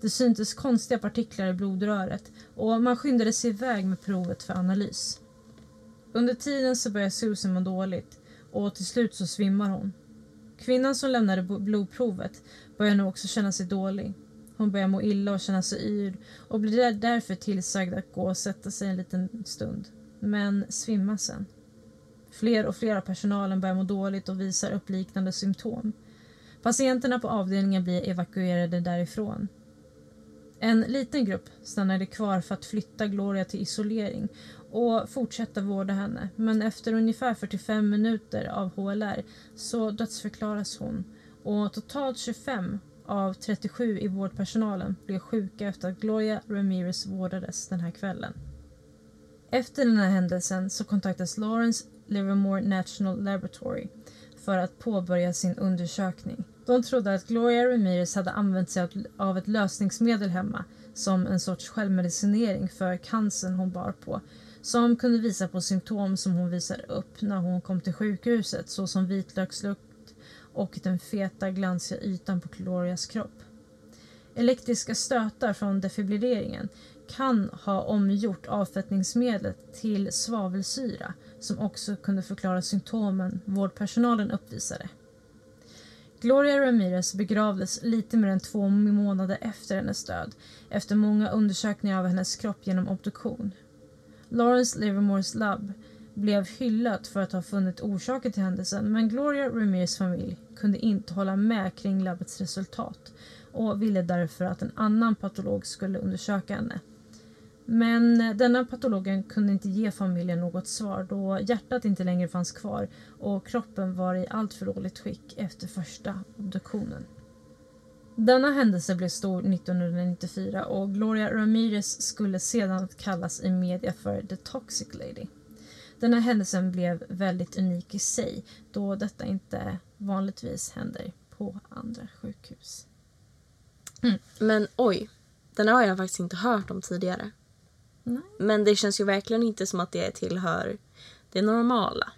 Det syntes konstiga partiklar i blodröret och man skyndade sig iväg med provet för analys. Under tiden så börjar Susan må dåligt och till slut så svimmar hon. Kvinnan som lämnade blodprovet börjar nu också känna sig dålig. Hon börjar må illa och känna sig yr och blir därför tillsagd att gå och sätta sig en liten stund. Men svimmar sen. Fler och fler av personalen börjar må dåligt och visar upp liknande symptom. Patienterna på avdelningen blir evakuerade därifrån. En liten grupp stannade kvar för att flytta Gloria till isolering och fortsätta vårda henne. Men efter ungefär fyrtiofem minuter av H L R så dödsförklaras hon. Och totalt tjugofem av trettiosju i vårdpersonalen blev sjuka efter att Gloria Ramirez vårdades den här kvällen. Efter den här händelsen så kontaktas Lawrence Livermore National Laboratory för att påbörja sin undersökning. De trodde att Gloria Ramirez hade använt sig av ett lösningsmedel hemma som en sorts självmedicinering för cancern hon bar på, som kunde visa på symptom som hon visade upp när hon kom till sjukhuset, såsom vitlökslukt och den feta glansiga ytan på Glorias kropp. Elektriska stötar från defibrilleringen kan ha omgjort avfettningsmedlet till svavelsyra, som också kunde förklara symptomen vårdpersonalen uppvisade. Gloria Ramirez begravdes lite mer än två månader efter hennes död, efter många undersökningar av hennes kropp genom obduktion. Lawrence Livermores labb blev hyllat för att ha funnit orsaker till händelsen, men Gloria Ramirez familj kunde inte hålla med kring labbets resultat och ville därför att en annan patolog skulle undersöka henne. Men denna patologen kunde inte ge familjen något svar då hjärtat inte längre fanns kvar och kroppen var i allt för dåligt skick efter första obduktionen. Denna händelse blev stor nittonhundranittiofyra och Gloria Ramirez skulle sedan kallas i media för The Toxic Lady. Denna händelsen blev väldigt unik i sig då detta inte vanligtvis händer på andra sjukhus. Mm. Men oj, den har jag faktiskt inte hört om tidigare. Nej. Men det känns ju verkligen inte som att det tillhör det normala.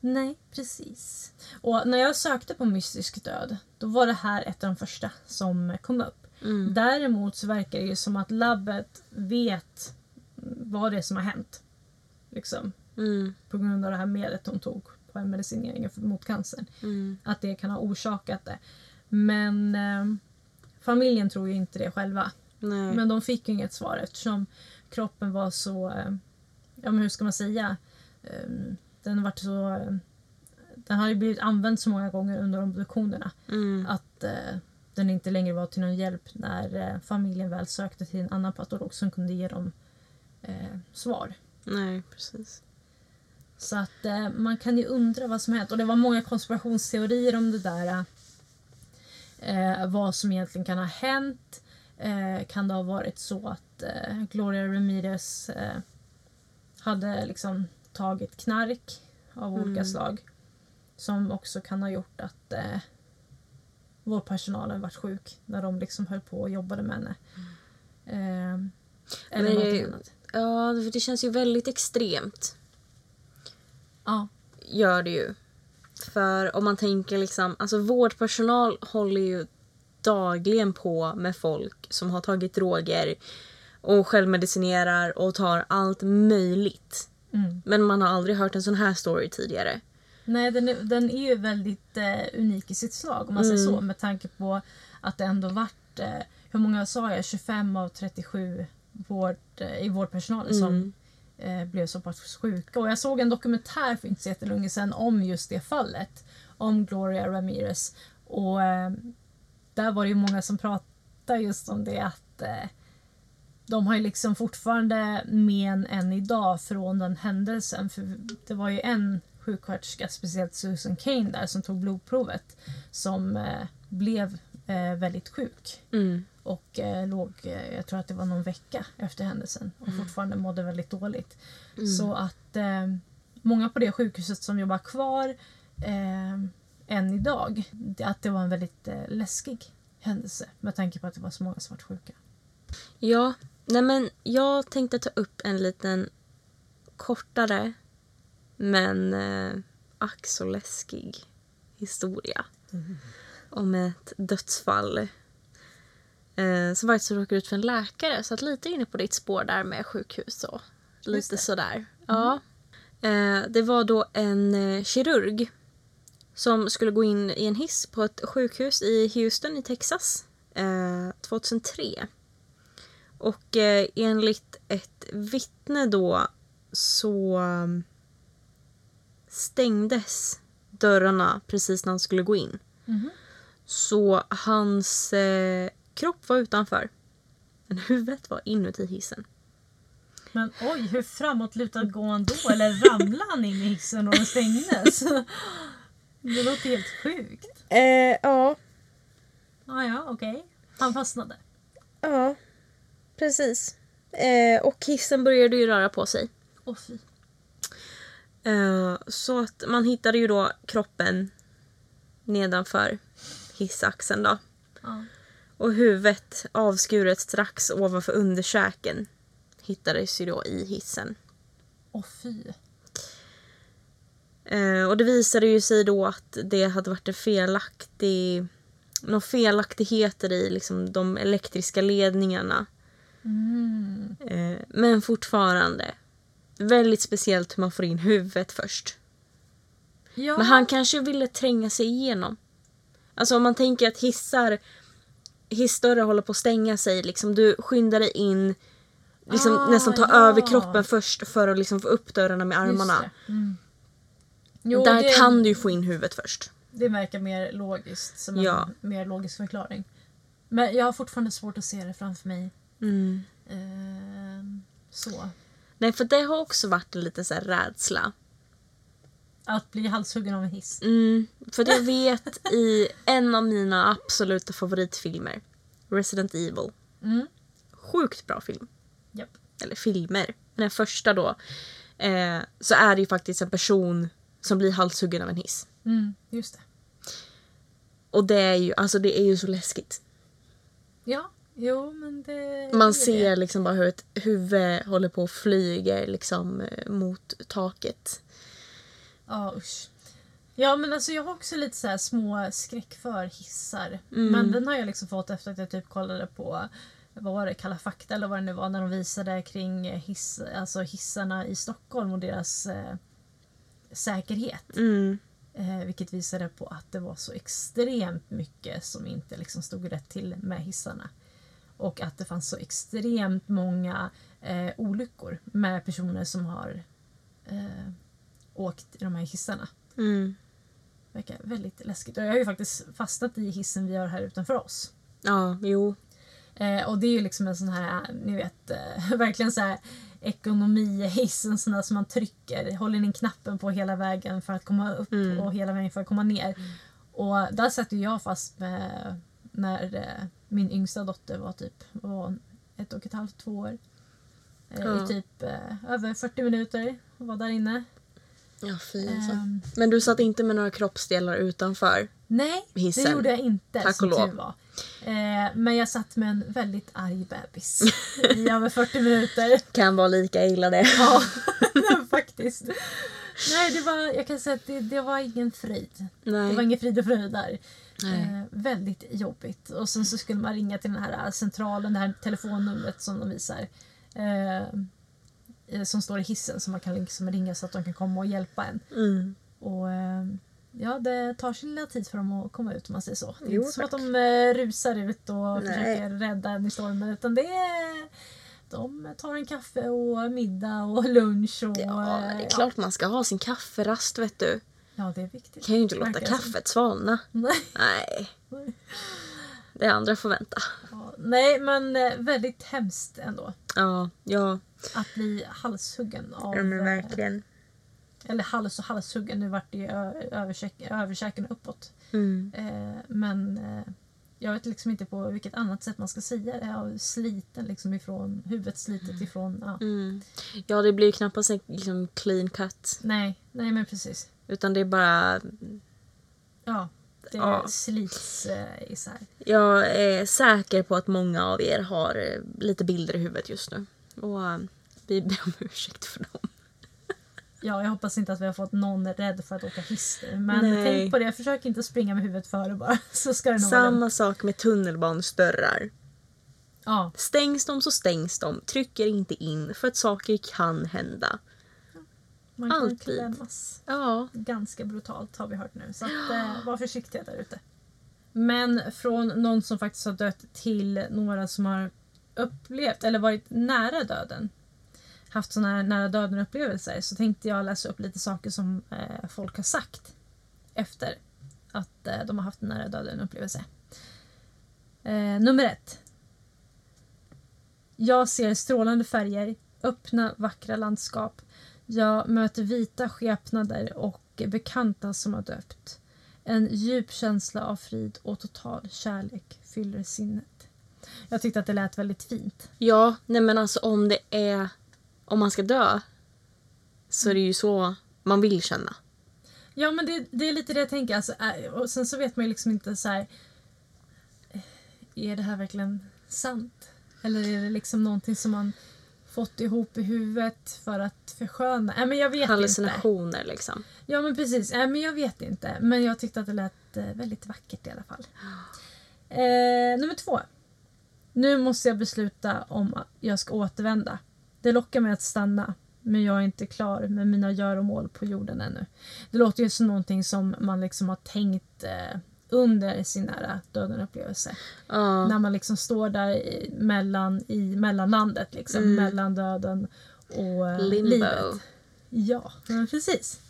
Nej, precis. Och när jag sökte på mystisk död, då var det här ett av de första som kom upp. Mm. Däremot så verkar det ju som att labbet vet vad det är som har hänt. Liksom. Mm. På grund av det här medlet hon tog på en medicinering mot cancern. Mm. Att det kan ha orsakat det. Men eh, familjen tror ju inte det själva. Nej. Men de fick ju inget svar eftersom kroppen var så... Eh, ja, men hur ska man säga... Eh, Den, varit så, den har ju blivit använd så många gånger under obduktionerna mm. att eh, den inte längre var till någon hjälp när eh, familjen väl sökte till en annan patolog som kunde ge dem eh, svar. Nej, precis. Så att eh, man kan ju undra vad som hänt. Och det var många konspirationsteorier om det där. Eh, vad som egentligen kan ha hänt. Eh, kan det ha varit så att eh, Gloria Ramirez eh, hade liksom... tagit knark av olika mm. slag som också kan ha gjort att eh, vår personalen varit sjuk när de liksom höll på och jobbade med henne. Mm. Eh, eller något annat. Ja, för det känns ju väldigt extremt. Ja. Gör det ju. För om man tänker liksom, alltså vårdpersonal håller ju dagligen på med folk som har tagit droger och självmedicinerar och tar allt möjligt. Mm. Men man har aldrig hört en sån här story tidigare. Nej, den är, den är ju väldigt eh, unik i sitt slag, om man mm. säger så. Med tanke på att det ändå varit, eh, hur många sa jag, tjugofem av trettiosju vård, eh, i vårdpersonalen mm. som eh, blev så pass sjuka. Och jag såg en dokumentär för inte så jättelänge sedan om just det fallet. Om Gloria Ramirez. Och eh, där var det ju många som pratade just om det att... Eh, de har ju liksom fortfarande men än idag från den händelsen. För det var ju en sjuksköterska, speciellt Susan Kane där, som tog blodprovet. Som eh, blev eh, väldigt sjuk. Mm. Och eh, låg, jag tror att det var någon vecka efter händelsen. Och mm. fortfarande mådde väldigt dåligt. Mm. Så att eh, många på det sjukhuset som jobbar kvar eh, än idag. Att det var en väldigt eh, läskig händelse. Med tanke på att det var så många som var sjuka. Ja, nej men jag tänkte ta upp en liten kortare men eh, ack så läskig historia mm. om ett dödsfall eh, som faktiskt råkar ut för en läkare, så att lite inne på ditt spår där med sjukhus och lite sådär. Mm. Ja. Eh, det var då en eh, kirurg som skulle gå in i en hiss på ett sjukhus i Houston i Texas eh, tjugohundratre. Och eh, enligt ett vittne då så stängdes dörrarna precis när han skulle gå in. Mm-hmm. Så hans eh, kropp var utanför. Men huvudet var inuti hissen. Men oj, hur framåtlutad går han då? Eller ramlade han in i hissen och den stängdes? Det låter helt sjukt. Eh, ja. Ah, ja, okej. Okay. Han fastnade. Ja. Precis. Eh, och hissen började ju röra på sig. Åh oh, fy. Eh, så att man hittade ju då kroppen nedanför hissaxeln då. Ah. Och huvudet avskuret strax ovanför underkäken hittades ju då i hissen. Åh oh, fy. Eh, och det visade ju sig då att det hade varit en felaktig... några felaktigheter i liksom de elektriska ledningarna. Mm. Eh, men fortfarande väldigt speciellt hur man får in huvudet först. Ja. Men han kanske ville tränga sig igenom. Alltså om man tänker att hissar hissdörrar håller på att stänga sig liksom, du skyndar dig in liksom, ah, nästan ta ja. över kroppen först för att liksom få upp dörrarna med armarna. Mm. Jo, där det... kan du ju få in huvudet först. Det verkar mer logiskt, som en ja. mer logisk förklaring. Men jag har fortfarande svårt att se det framför mig. Mm. Ehm, så. Nej, för det har också varit lite så här rädsla. Att bli halshuggen av en hiss. Mm, för jag vet i en av mina absoluta favoritfilmer, Resident Evil. Mm. Sjukt bra film. Yep. Eller filmer. Men den första då, eh, så är det ju faktiskt en person som blir halshuggen av en hiss. Mm, just det. Och det är ju, alltså det är ju så läskigt. Ja, jo men det... Man ser det. Liksom bara hur ett huvud håller på och flyger liksom mot taket. Ja, usch. Ja, men alltså jag har också lite så här små skräck för hissar. Mm. Men den har jag liksom fått efter att jag typ kollade på, vad var det, Kalla fakta eller vad det nu var, när de visade kring hiss, alltså hissarna i Stockholm och deras eh, säkerhet. Mm. Eh, vilket visade på att det var så extremt mycket som inte liksom stod rätt till med hissarna. Och att det fanns så extremt många eh, olyckor med personer som har eh, åkt i de här hissarna. Mm. Det verkar väldigt läskigt. Och jag har ju faktiskt fastnat i hissen vi har här utanför oss. Ja, jo. Eh, och det är ju liksom en sån här, ni vet, eh, verkligen så här ekonomihissen, sån där som man trycker, håller in knappen på hela vägen för att komma upp mm. och hela vägen för att komma ner. Mm. Och där satt ju jag fast med, när eh, min yngsta dotter var typ var ett och ett halvt, två år. Eh, ja. I typ eh, över fyrtio minuter och var där inne. Ja, fy alltså. Um, Men du satt inte med några kroppsdelar utanför? Nej, hissen. Det gjorde jag inte. Tack och lov. Var. Eh, men jag satt med en väldigt arg bebis i över fyrtio minuter. Kan vara lika illa det. Ja, faktiskt. Nej, det var, jag kan säga att det, det var ingen frid. Nej. Det var ingen frid och fröjd där. Eh, väldigt jobbigt. Och sen så skulle man ringa till den här centralen, det här telefonnumret som de visar. Eh, som står i hissen som man kan liksom ringa så att de kan komma och hjälpa en. Mm. Och ja, det tar sin lilla tid för dem att komma ut om man säger så. Det är jo, inte så att de rusar ut och Nej. försöker rädda en i stormen, utan det är, de tar en kaffe och middag och lunch. Och, ja, det är klart ja. man ska ha sin kafferast, vet du. Ja, det är viktigt. Kan ju inte låta kaffet svalna. Nej. Nej. Det andra får vänta. Ja, nej, men väldigt hemskt ändå. Ja, ja. Att bli halshuggen av... Ja, men verkligen. Eller hals och halshuggen, nu vart det ju överkäken uppåt. Mm. Eh, men eh, jag vet liksom inte på vilket annat sätt man ska säga det. Ja, sliten liksom ifrån, huvudet slitet mm. ifrån... Ja. Mm. Ja, det blir ju knappast en liksom clean cut. Nej, nej men precis. Utan det är bara... Ja, det ja. slits eh, isär. Jag är säker på att många av er har lite bilder i huvudet just nu. Och vi ber om ursäkt för dem. Ja, jag hoppas inte att vi har fått någon rädd för att åka hiss. Men Nej. tänk på det, försök inte springa med huvudet före bara. Så ska det Samma den. sak med tunnelbanestörrar. Ja. Stängs de så stängs de. Trycker inte in för att saker kan hända. Ja. Man kan Alltid. klämmas. Ja. Ganska brutalt har vi hört nu. Så att, eh, var försiktiga där ute. Men från någon som faktiskt har dött till några som har upplevt eller varit nära döden, haft sådana här nära döden upplevelser, så tänkte jag läsa upp lite saker som eh, folk har sagt efter att eh, de har haft en nära döden upplevelse. Eh, nummer ett. Jag ser strålande färger, öppna vackra landskap. Jag möter vita skepnader och bekanta som har döpt. En djup känsla av frid och total kärlek fyller sinnet. Jag tyckte att det lät väldigt fint. Ja, nej men alltså om det är... Om man ska dö så är det ju så man vill känna. Ja, men det, det är lite det jag tänker. Alltså, och sen så vet man ju liksom inte så här... Är det här verkligen sant? Eller är det liksom någonting som man fått ihop i huvudet för att försköna. Nej, men jag vet hallucinationer inte. Liksom. Ja, men precis. Nej, men jag vet inte. Men jag tyckte att det lät väldigt vackert i alla fall. Eh, nummer två. Nu måste jag besluta om att jag ska återvända. Det lockar mig att stanna. Men jag är inte klar med mina göromål på jorden ännu. Det låter ju som någonting som man liksom har tänkt eh, under sin nära döden-upplevelse. Uh. När man liksom står där i, mellan, i mellanlandet. Liksom, mm. Mellan döden och eh, Limbo. Livet. Ja, men precis.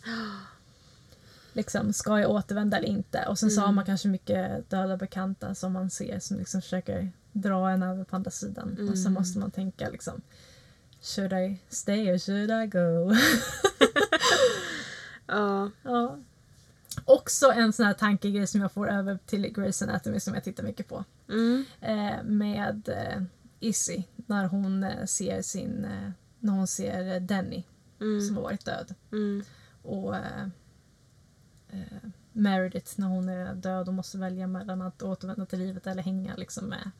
Liksom, ska jag återvända eller inte? Och sen mm. så har man kanske mycket döda bekanta som man ser. Som liksom försöker dra en över på andra sidan. Mm. Och så måste man tänka liksom... Should I stay or should I go? Ja. Ja. Också en sån här tankegrej som jag får över till Grey's Anatomy som jag tittar mycket på. Mm. Eh, med eh, Izzy när hon eh, ser sin eh, när hon ser Danny mm. som har varit död. Mm. Och eh, eh, Meredith när hon är död och måste välja mellan att återvända till livet eller hänga liksom med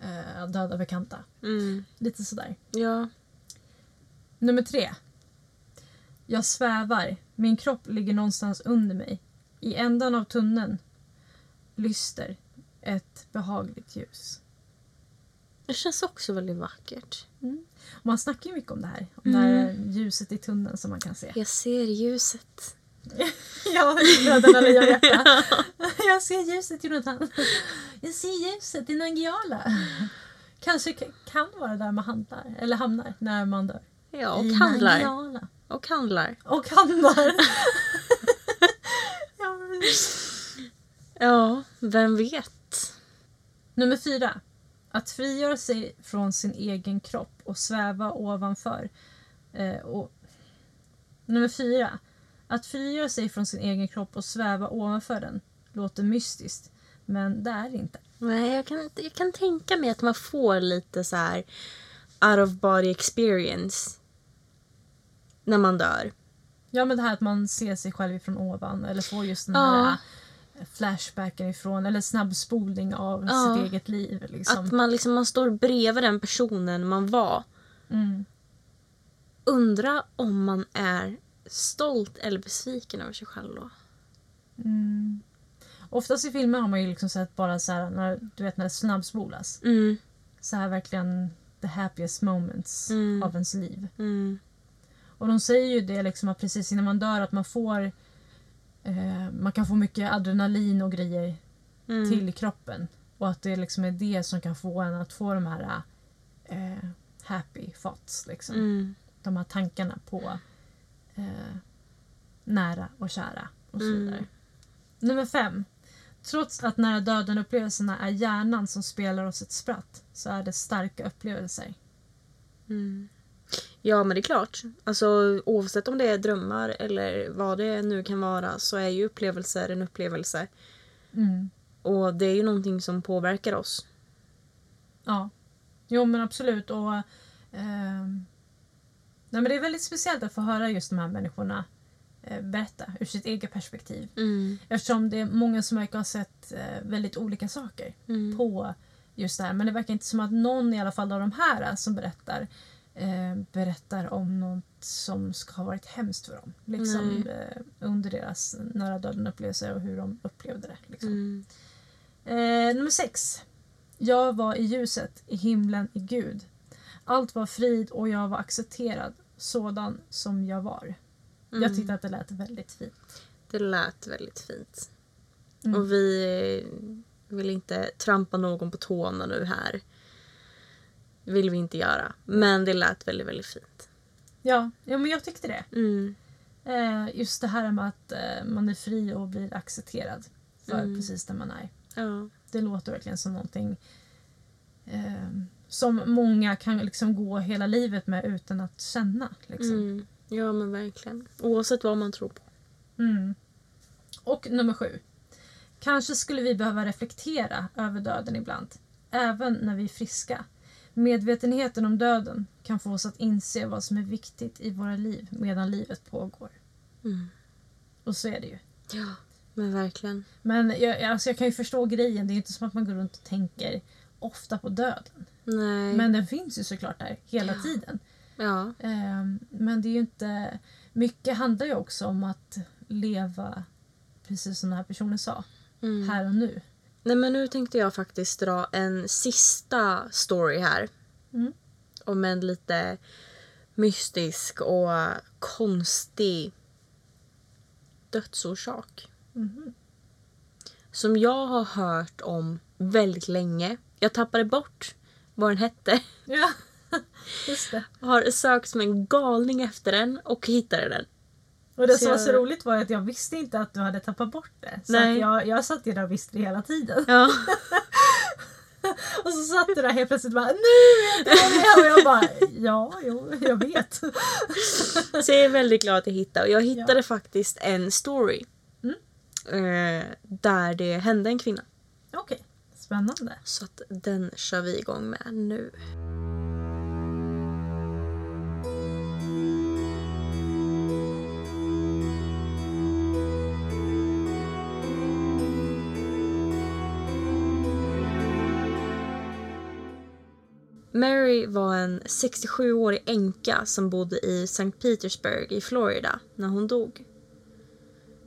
eh, döda bekanta. Mm. Lite sådär. Ja. Nummer tre. Jag svävar. Min kropp ligger någonstans under mig. I ändan av tunneln lyster ett behagligt ljus. Det känns också väldigt vackert. Mm. Man snackar ju mycket om det här. Om mm. det här ljuset i tunneln som man kan se. Jag ser ljuset. Ja, jag, jag ser ljuset i Jonathan. Jag ser ljuset i Nangiala. Kanske kan vara där man handlar. Eller hamnar när man dör. Ja, och i handlar. Nangiala. Och handlar. Och handlar. Ja, men... ja, vem vet. Nummer fyra. Att frigöra sig från sin egen kropp och sväva ovanför. Eh, och... Nummer fyra. Att frigöra sig från sin egen kropp och sväva ovanför den låter mystiskt. Men det är inte. Nej, jag kan, jag kan tänka mig att man får lite så här out of body experience. När man dör. Ja, men det här att man ser sig själv ifrån ovan. Eller får just den här ja. flashbacken ifrån. Eller snabbspolning av ja. sitt eget liv. Liksom. Att man, liksom, man står bredvid den personen man var. Mm. Undra om man är stolt eller besviken över sig själv då. Mm. Oftast i filmer har man ju liksom sett bara så här, när, du vet när det snabbspolas. Mm. Så här verkligen the happiest moments mm. av ens liv. Mm. Och de säger ju det liksom att precis innan man dör att man får eh, man kan få mycket adrenalin och grejer mm. till kroppen. Och att det liksom är det som kan få en att få de här eh, happy thoughts liksom. Mm. De här tankarna på eh, nära och kära och så vidare. Mm. Nummer fem. Trots att nära döden upplevelserna är hjärnan som spelar oss ett spratt så är det starka upplevelser. Mm. Ja, men det är klart. Alltså, oavsett om det är drömmar eller vad det nu kan vara så är ju upplevelser en upplevelse. Mm. Och det är ju någonting som påverkar oss. Ja. Jo, men absolut. Och, eh, nej, men det är väldigt speciellt att få höra just de här människorna eh, berätta ur sitt eget perspektiv. Mm. Eftersom det är många som verkar ha sett eh, väldigt olika saker mm. på just det här. Men det verkar inte som att någon i alla fall av de här som berättar berättar om något som ska ha varit hemskt för dem liksom, eh, under deras nära döden upplevelser och hur de upplevde det liksom. Mm. eh, nummer sex. Jag var i ljuset, i himlen, i Gud. Allt var frid och jag var accepterad sådan som jag var. Mm. Jag tyckte att det lät väldigt fint. Det lät väldigt fint. Mm. Och vi vill inte trampa någon på tårna nu här. Vill vi inte göra. Men det lät väldigt, väldigt fint. Ja, ja men jag tyckte det. Mm. Eh, just det här med att eh, man är fri och blir accepterad för mm. precis där man är. Ja. Det låter verkligen som någonting eh, som många kan liksom gå hela livet med utan att känna. Liksom. Mm. Ja, men verkligen. Oavsett vad man tror på. Mm. Och nummer sju. Kanske skulle vi behöva reflektera över döden ibland. Även när vi är friska. Medvetenheten om döden kan få oss att inse vad som är viktigt i våra liv medan livet pågår. Mm. Och så är det ju. Ja, men verkligen. Men jag, alltså jag kan ju förstå grejen. Det är inte som att man går runt och tänker ofta på döden. Nej. Men den finns ju såklart där hela ja. tiden. Ja. Um, men det är ju inte... Mycket handlar ju också om att leva precis som den här personen sa. Mm. Här och nu. Nej, men nu tänkte jag faktiskt dra en sista story här. Mm. Om en lite mystisk och konstig dödsorsak. Mm. Som jag har hört om väldigt länge. Jag tappade bort vad den hette. Ja, just det. Har sökt som en galning efter den och hittade den. Och det som var så roligt var att jag visste inte att du hade tappat bort det. Så att jag, jag satt ju där och visste det hela tiden. Ja. Och så satt du där helt plötsligt och bara, nu vet jag det. Och jag bara, ja, jo, jag vet. Så jag är väldigt glad att jag hittade. Och jag hittade ja. faktiskt en story. Mm. Eh, där det hände en kvinna. Okej, okay. Spännande. Så att den kör vi igång med nu. Mary var en sextiosjuårig änka som bodde i Saint Petersburg i Florida när hon dog.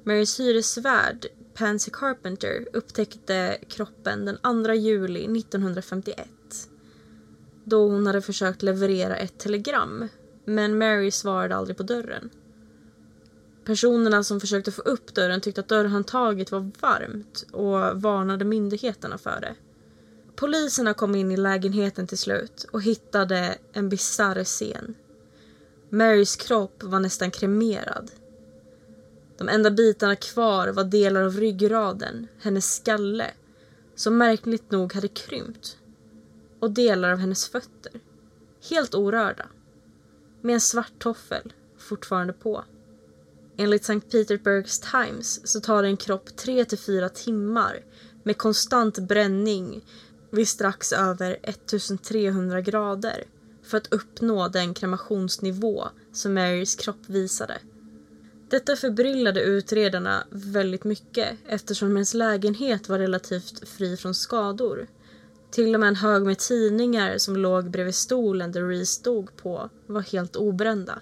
Marys hyresvärd, Pansy Carpenter, upptäckte kroppen den andra juli nittonhundrafemtioett då hon hade försökt leverera ett telegram, men Mary svarade aldrig på dörren. Personerna som försökte få upp dörren tyckte att dörrhandtaget var varmt och varnade myndigheterna för det. Poliserna kom in i lägenheten till slut och hittade en bizarr scen. Marys kropp var nästan kremerad. De enda bitarna kvar var delar av ryggraden, hennes skalle, som märkligt nog hade krympt, och delar av hennes fötter, helt orörda, med en svart toffel fortfarande på. Enligt Saint Petersburg Times så tar det en kropp tre till fyra timmar med konstant bränning vid strax över ettusentrehundra grader för att uppnå den kremationsnivå som Marys kropp visade. Detta förbryllade utredarna väldigt mycket eftersom hennes lägenhet var relativt fri från skador. Till och med en hög med tidningar som låg bredvid stolen där Reese dog på var helt obrända.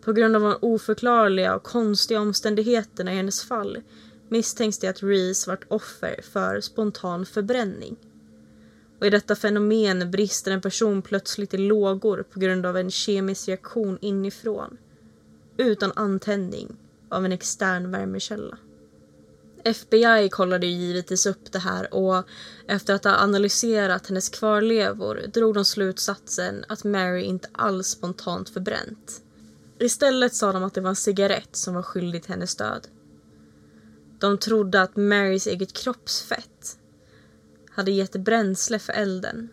På grund av de oförklarliga och konstiga omständigheterna i hennes fall misstänks det att Reese vart offer för spontan förbränning. Och i detta fenomen brister en person plötsligt i lågor på grund av en kemisk reaktion inifrån, utan antändning av en extern värmekälla. F B I kollade ju givetvis upp det här och efter att ha analyserat hennes kvarlevor drog de slutsatsen att Mary inte alls spontant förbränt. Istället sa de att det var en cigarett som var skyldig till hennes död. De trodde att Marys eget kroppsfett hade gett bränsle för elden.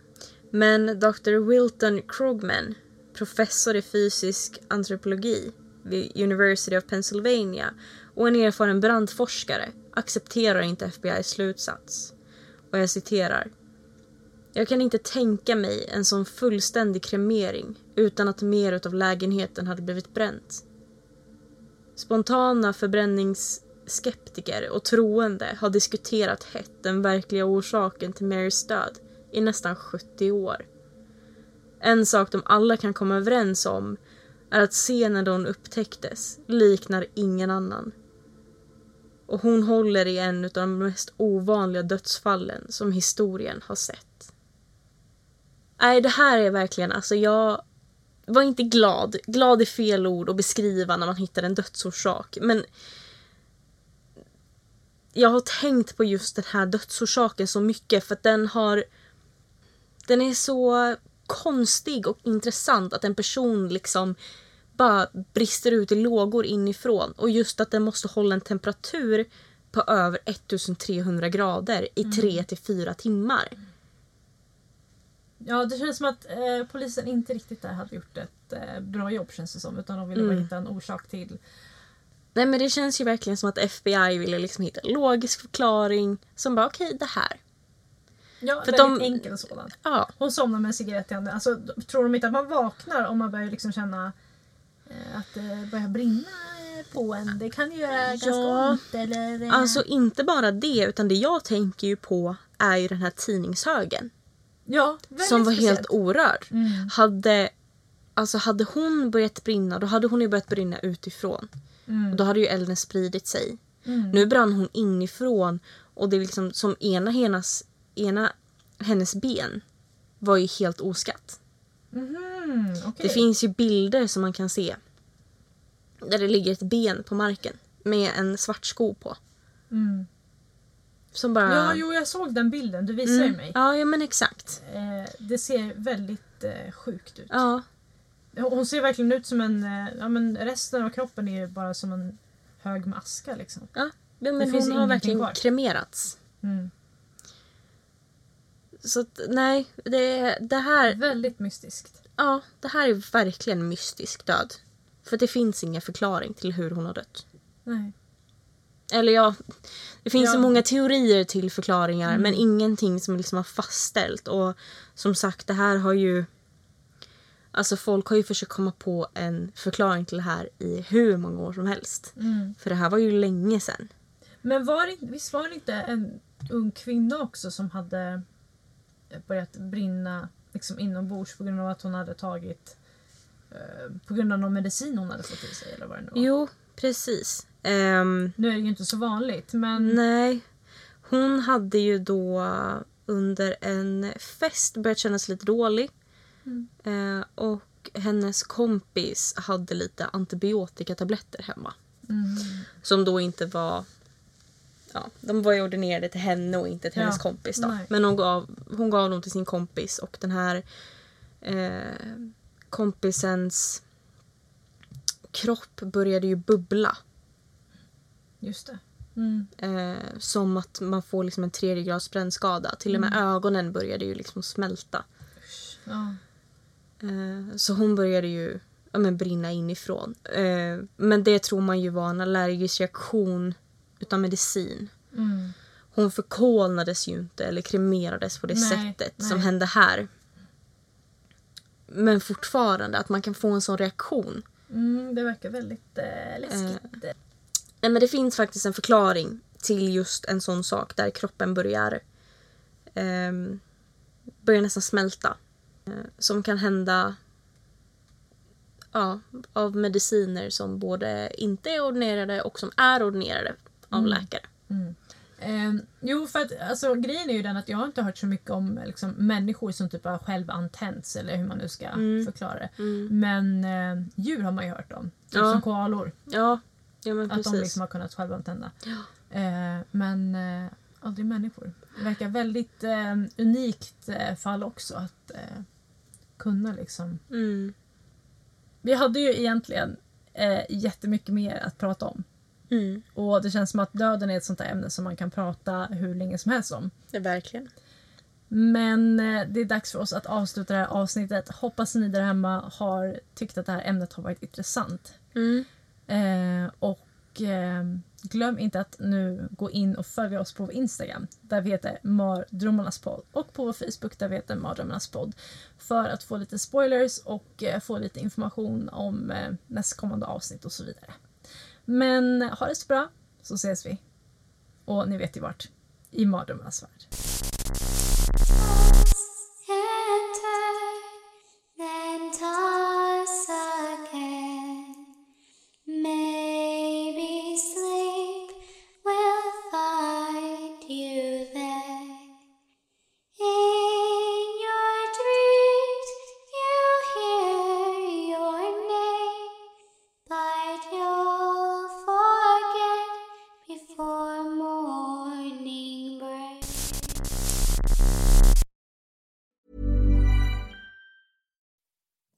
Men doktor Wilton Krogman, professor i fysisk antropologi vid University of Pennsylvania och en erfaren brandforskare, accepterar inte F B I:s slutsats. Och jag citerar: "Jag kan inte tänka mig en sån fullständig kremering utan att mer utav lägenheten hade blivit bränt. Spontana förbränningsskeptiker och troende har diskuterat hett den verkliga orsaken till Marys död i nästan sjuttio år. En sak de alla kan komma överens om är att scenen då hon upptäcktes liknar ingen annan. Och hon håller i en av de mest ovanliga dödsfallen som historien har sett." Nej, det här är verkligen, alltså jag var inte glad. Glad är fel ord att beskriva när man hittar en dödsorsak, men jag har tänkt på just den här dödsorsaken så mycket för att den har... Den är så konstig och intressant att en person liksom bara brister ut i lågor inifrån. Och just att den måste hålla en temperatur på över ettusentrehundra grader i tre till fyra timmar. Ja, det känns som att eh, polisen inte riktigt där hade gjort ett eh, bra jobb, känns det som. Utan de ville bara mm. hitta en orsak till... Nej, men det känns ju verkligen som att F B I ville liksom hitta en logisk förklaring som bara, okej, okay, det här. Ja, för väldigt de... enkel sådan. Ja. Hon somnar med en cigarett i handen. Alltså, tror de inte att man vaknar om man börjar liksom känna eh, att det börjar brinna på en? Det kan ju göra ja. ganska ont. Eller... Alltså, inte bara det, utan det jag tänker ju på är ju den här tidningshögen. Ja, som var speciellt. Helt orörd. Mm. Hade, alltså hade hon börjat brinna, då hade hon ju börjat brinna utifrån. Mm. Och då hade ju elden spridit sig. Mm. Nu brann hon inifrån. Och det är liksom som ena hennes, ena, hennes ben var ju helt oskatt. Mm, okay. Det finns ju bilder som man kan se. Där det ligger ett ben på marken. Med en svart sko på. Mm. Som bara... Ja, jo, jag såg den bilden. Du visade mm. mig. Ja, ja, men exakt. Eh, det ser väldigt eh, sjukt ut. Ja. Hon ser verkligen ut som en... Eh, ja, men resten av kroppen är ju bara som en hög med aska, liksom. Ja, men det hon finns har verkligen kvar. Kremerats. Mm. Så att, nej, det, det här... Väldigt mystiskt. Ja, det här är verkligen mystisk död. För det finns ingen förklaring till hur hon har dött. Nej. Eller ja, det finns ja. så många teorier till förklaringar. Mm. Men ingenting som liksom har fastställt. Och som sagt, det här har ju... Alltså folk har ju försökt komma på en förklaring till det här i hur många år som helst. Mm. För det här var ju länge sedan. Men var det, visst var det inte en ung kvinna också som hade... börjat brinna liksom inombords på grund av att hon hade tagit eh, på grund av någon medicin hon hade fått i sig eller vad det nu var. Jo, precis. Um, nu är det ju inte så vanligt, men... Nej, hon hade ju då under en fest börjat känna sig lite dålig. Mm. Eh, och hennes kompis hade lite antibiotikatabletter hemma. Mm. Som då inte var... Ja, de var ju ordinerade till henne och inte till ja, hennes kompis då. Nej. Men hon gav, hon gav dem till sin kompis. Och den här eh, kompisens kropp började ju bubbla. Just det. Mm. Eh, som att man får liksom en tredje grads brännskada. Till och med mm. ögonen började ju liksom smälta. Usch, ja. eh, så hon började ju ja, men brinna inifrån. Eh, men det tror man ju var en allergisk reaktion utan medicin. Mm. Hon förkolnades ju inte eller kremerades på det nej, sättet nej. som hände här. Men fortfarande att man kan få en sån reaktion. Mm, det verkar väldigt eh, läskigt. Eh. Nej, men det finns faktiskt en förklaring till just en sån sak där kroppen börjar eh, börjar nästan smälta. Eh, som kan hända ja, av mediciner som både inte är ordinerade och som är ordinerade. Av läkare. Mm. Mm. Eh, jo, för att alltså, grejen är ju den att jag inte har hört så mycket om liksom, människor som typ har självantänts eller hur man nu ska mm. förklara det. Mm. Men eh, djur har man ju hört om. Typ ja. Som koalor. Ja. Ja, men att precis. De liksom har kunnat självantända. Ja. Eh, men eh, aldrig människor. Det verkar väldigt eh, unikt eh, fall också att eh, kunna liksom. Mm. Vi hade ju egentligen eh, jättemycket mer att prata om. Mm. Och det känns som att döden är ett sånt där ämne som man kan prata hur länge som helst om. Det är verkligen. Men det är dags för oss att avsluta det här avsnittet. Hoppas ni där hemma har tyckt att det här ämnet har varit intressant. Mm. Eh, och eh, glöm inte att nu gå in och följa oss på Instagram. Där vi heter Mardrömmarnas podd. Och på Facebook där vi heter Mardrömmarnas podd. För att få lite spoilers och eh, få lite information om eh, nästkommande avsnitt och så vidare. Men ha det så bra, så ses vi. Och ni vet ju vart. I mardrömmarnas värld.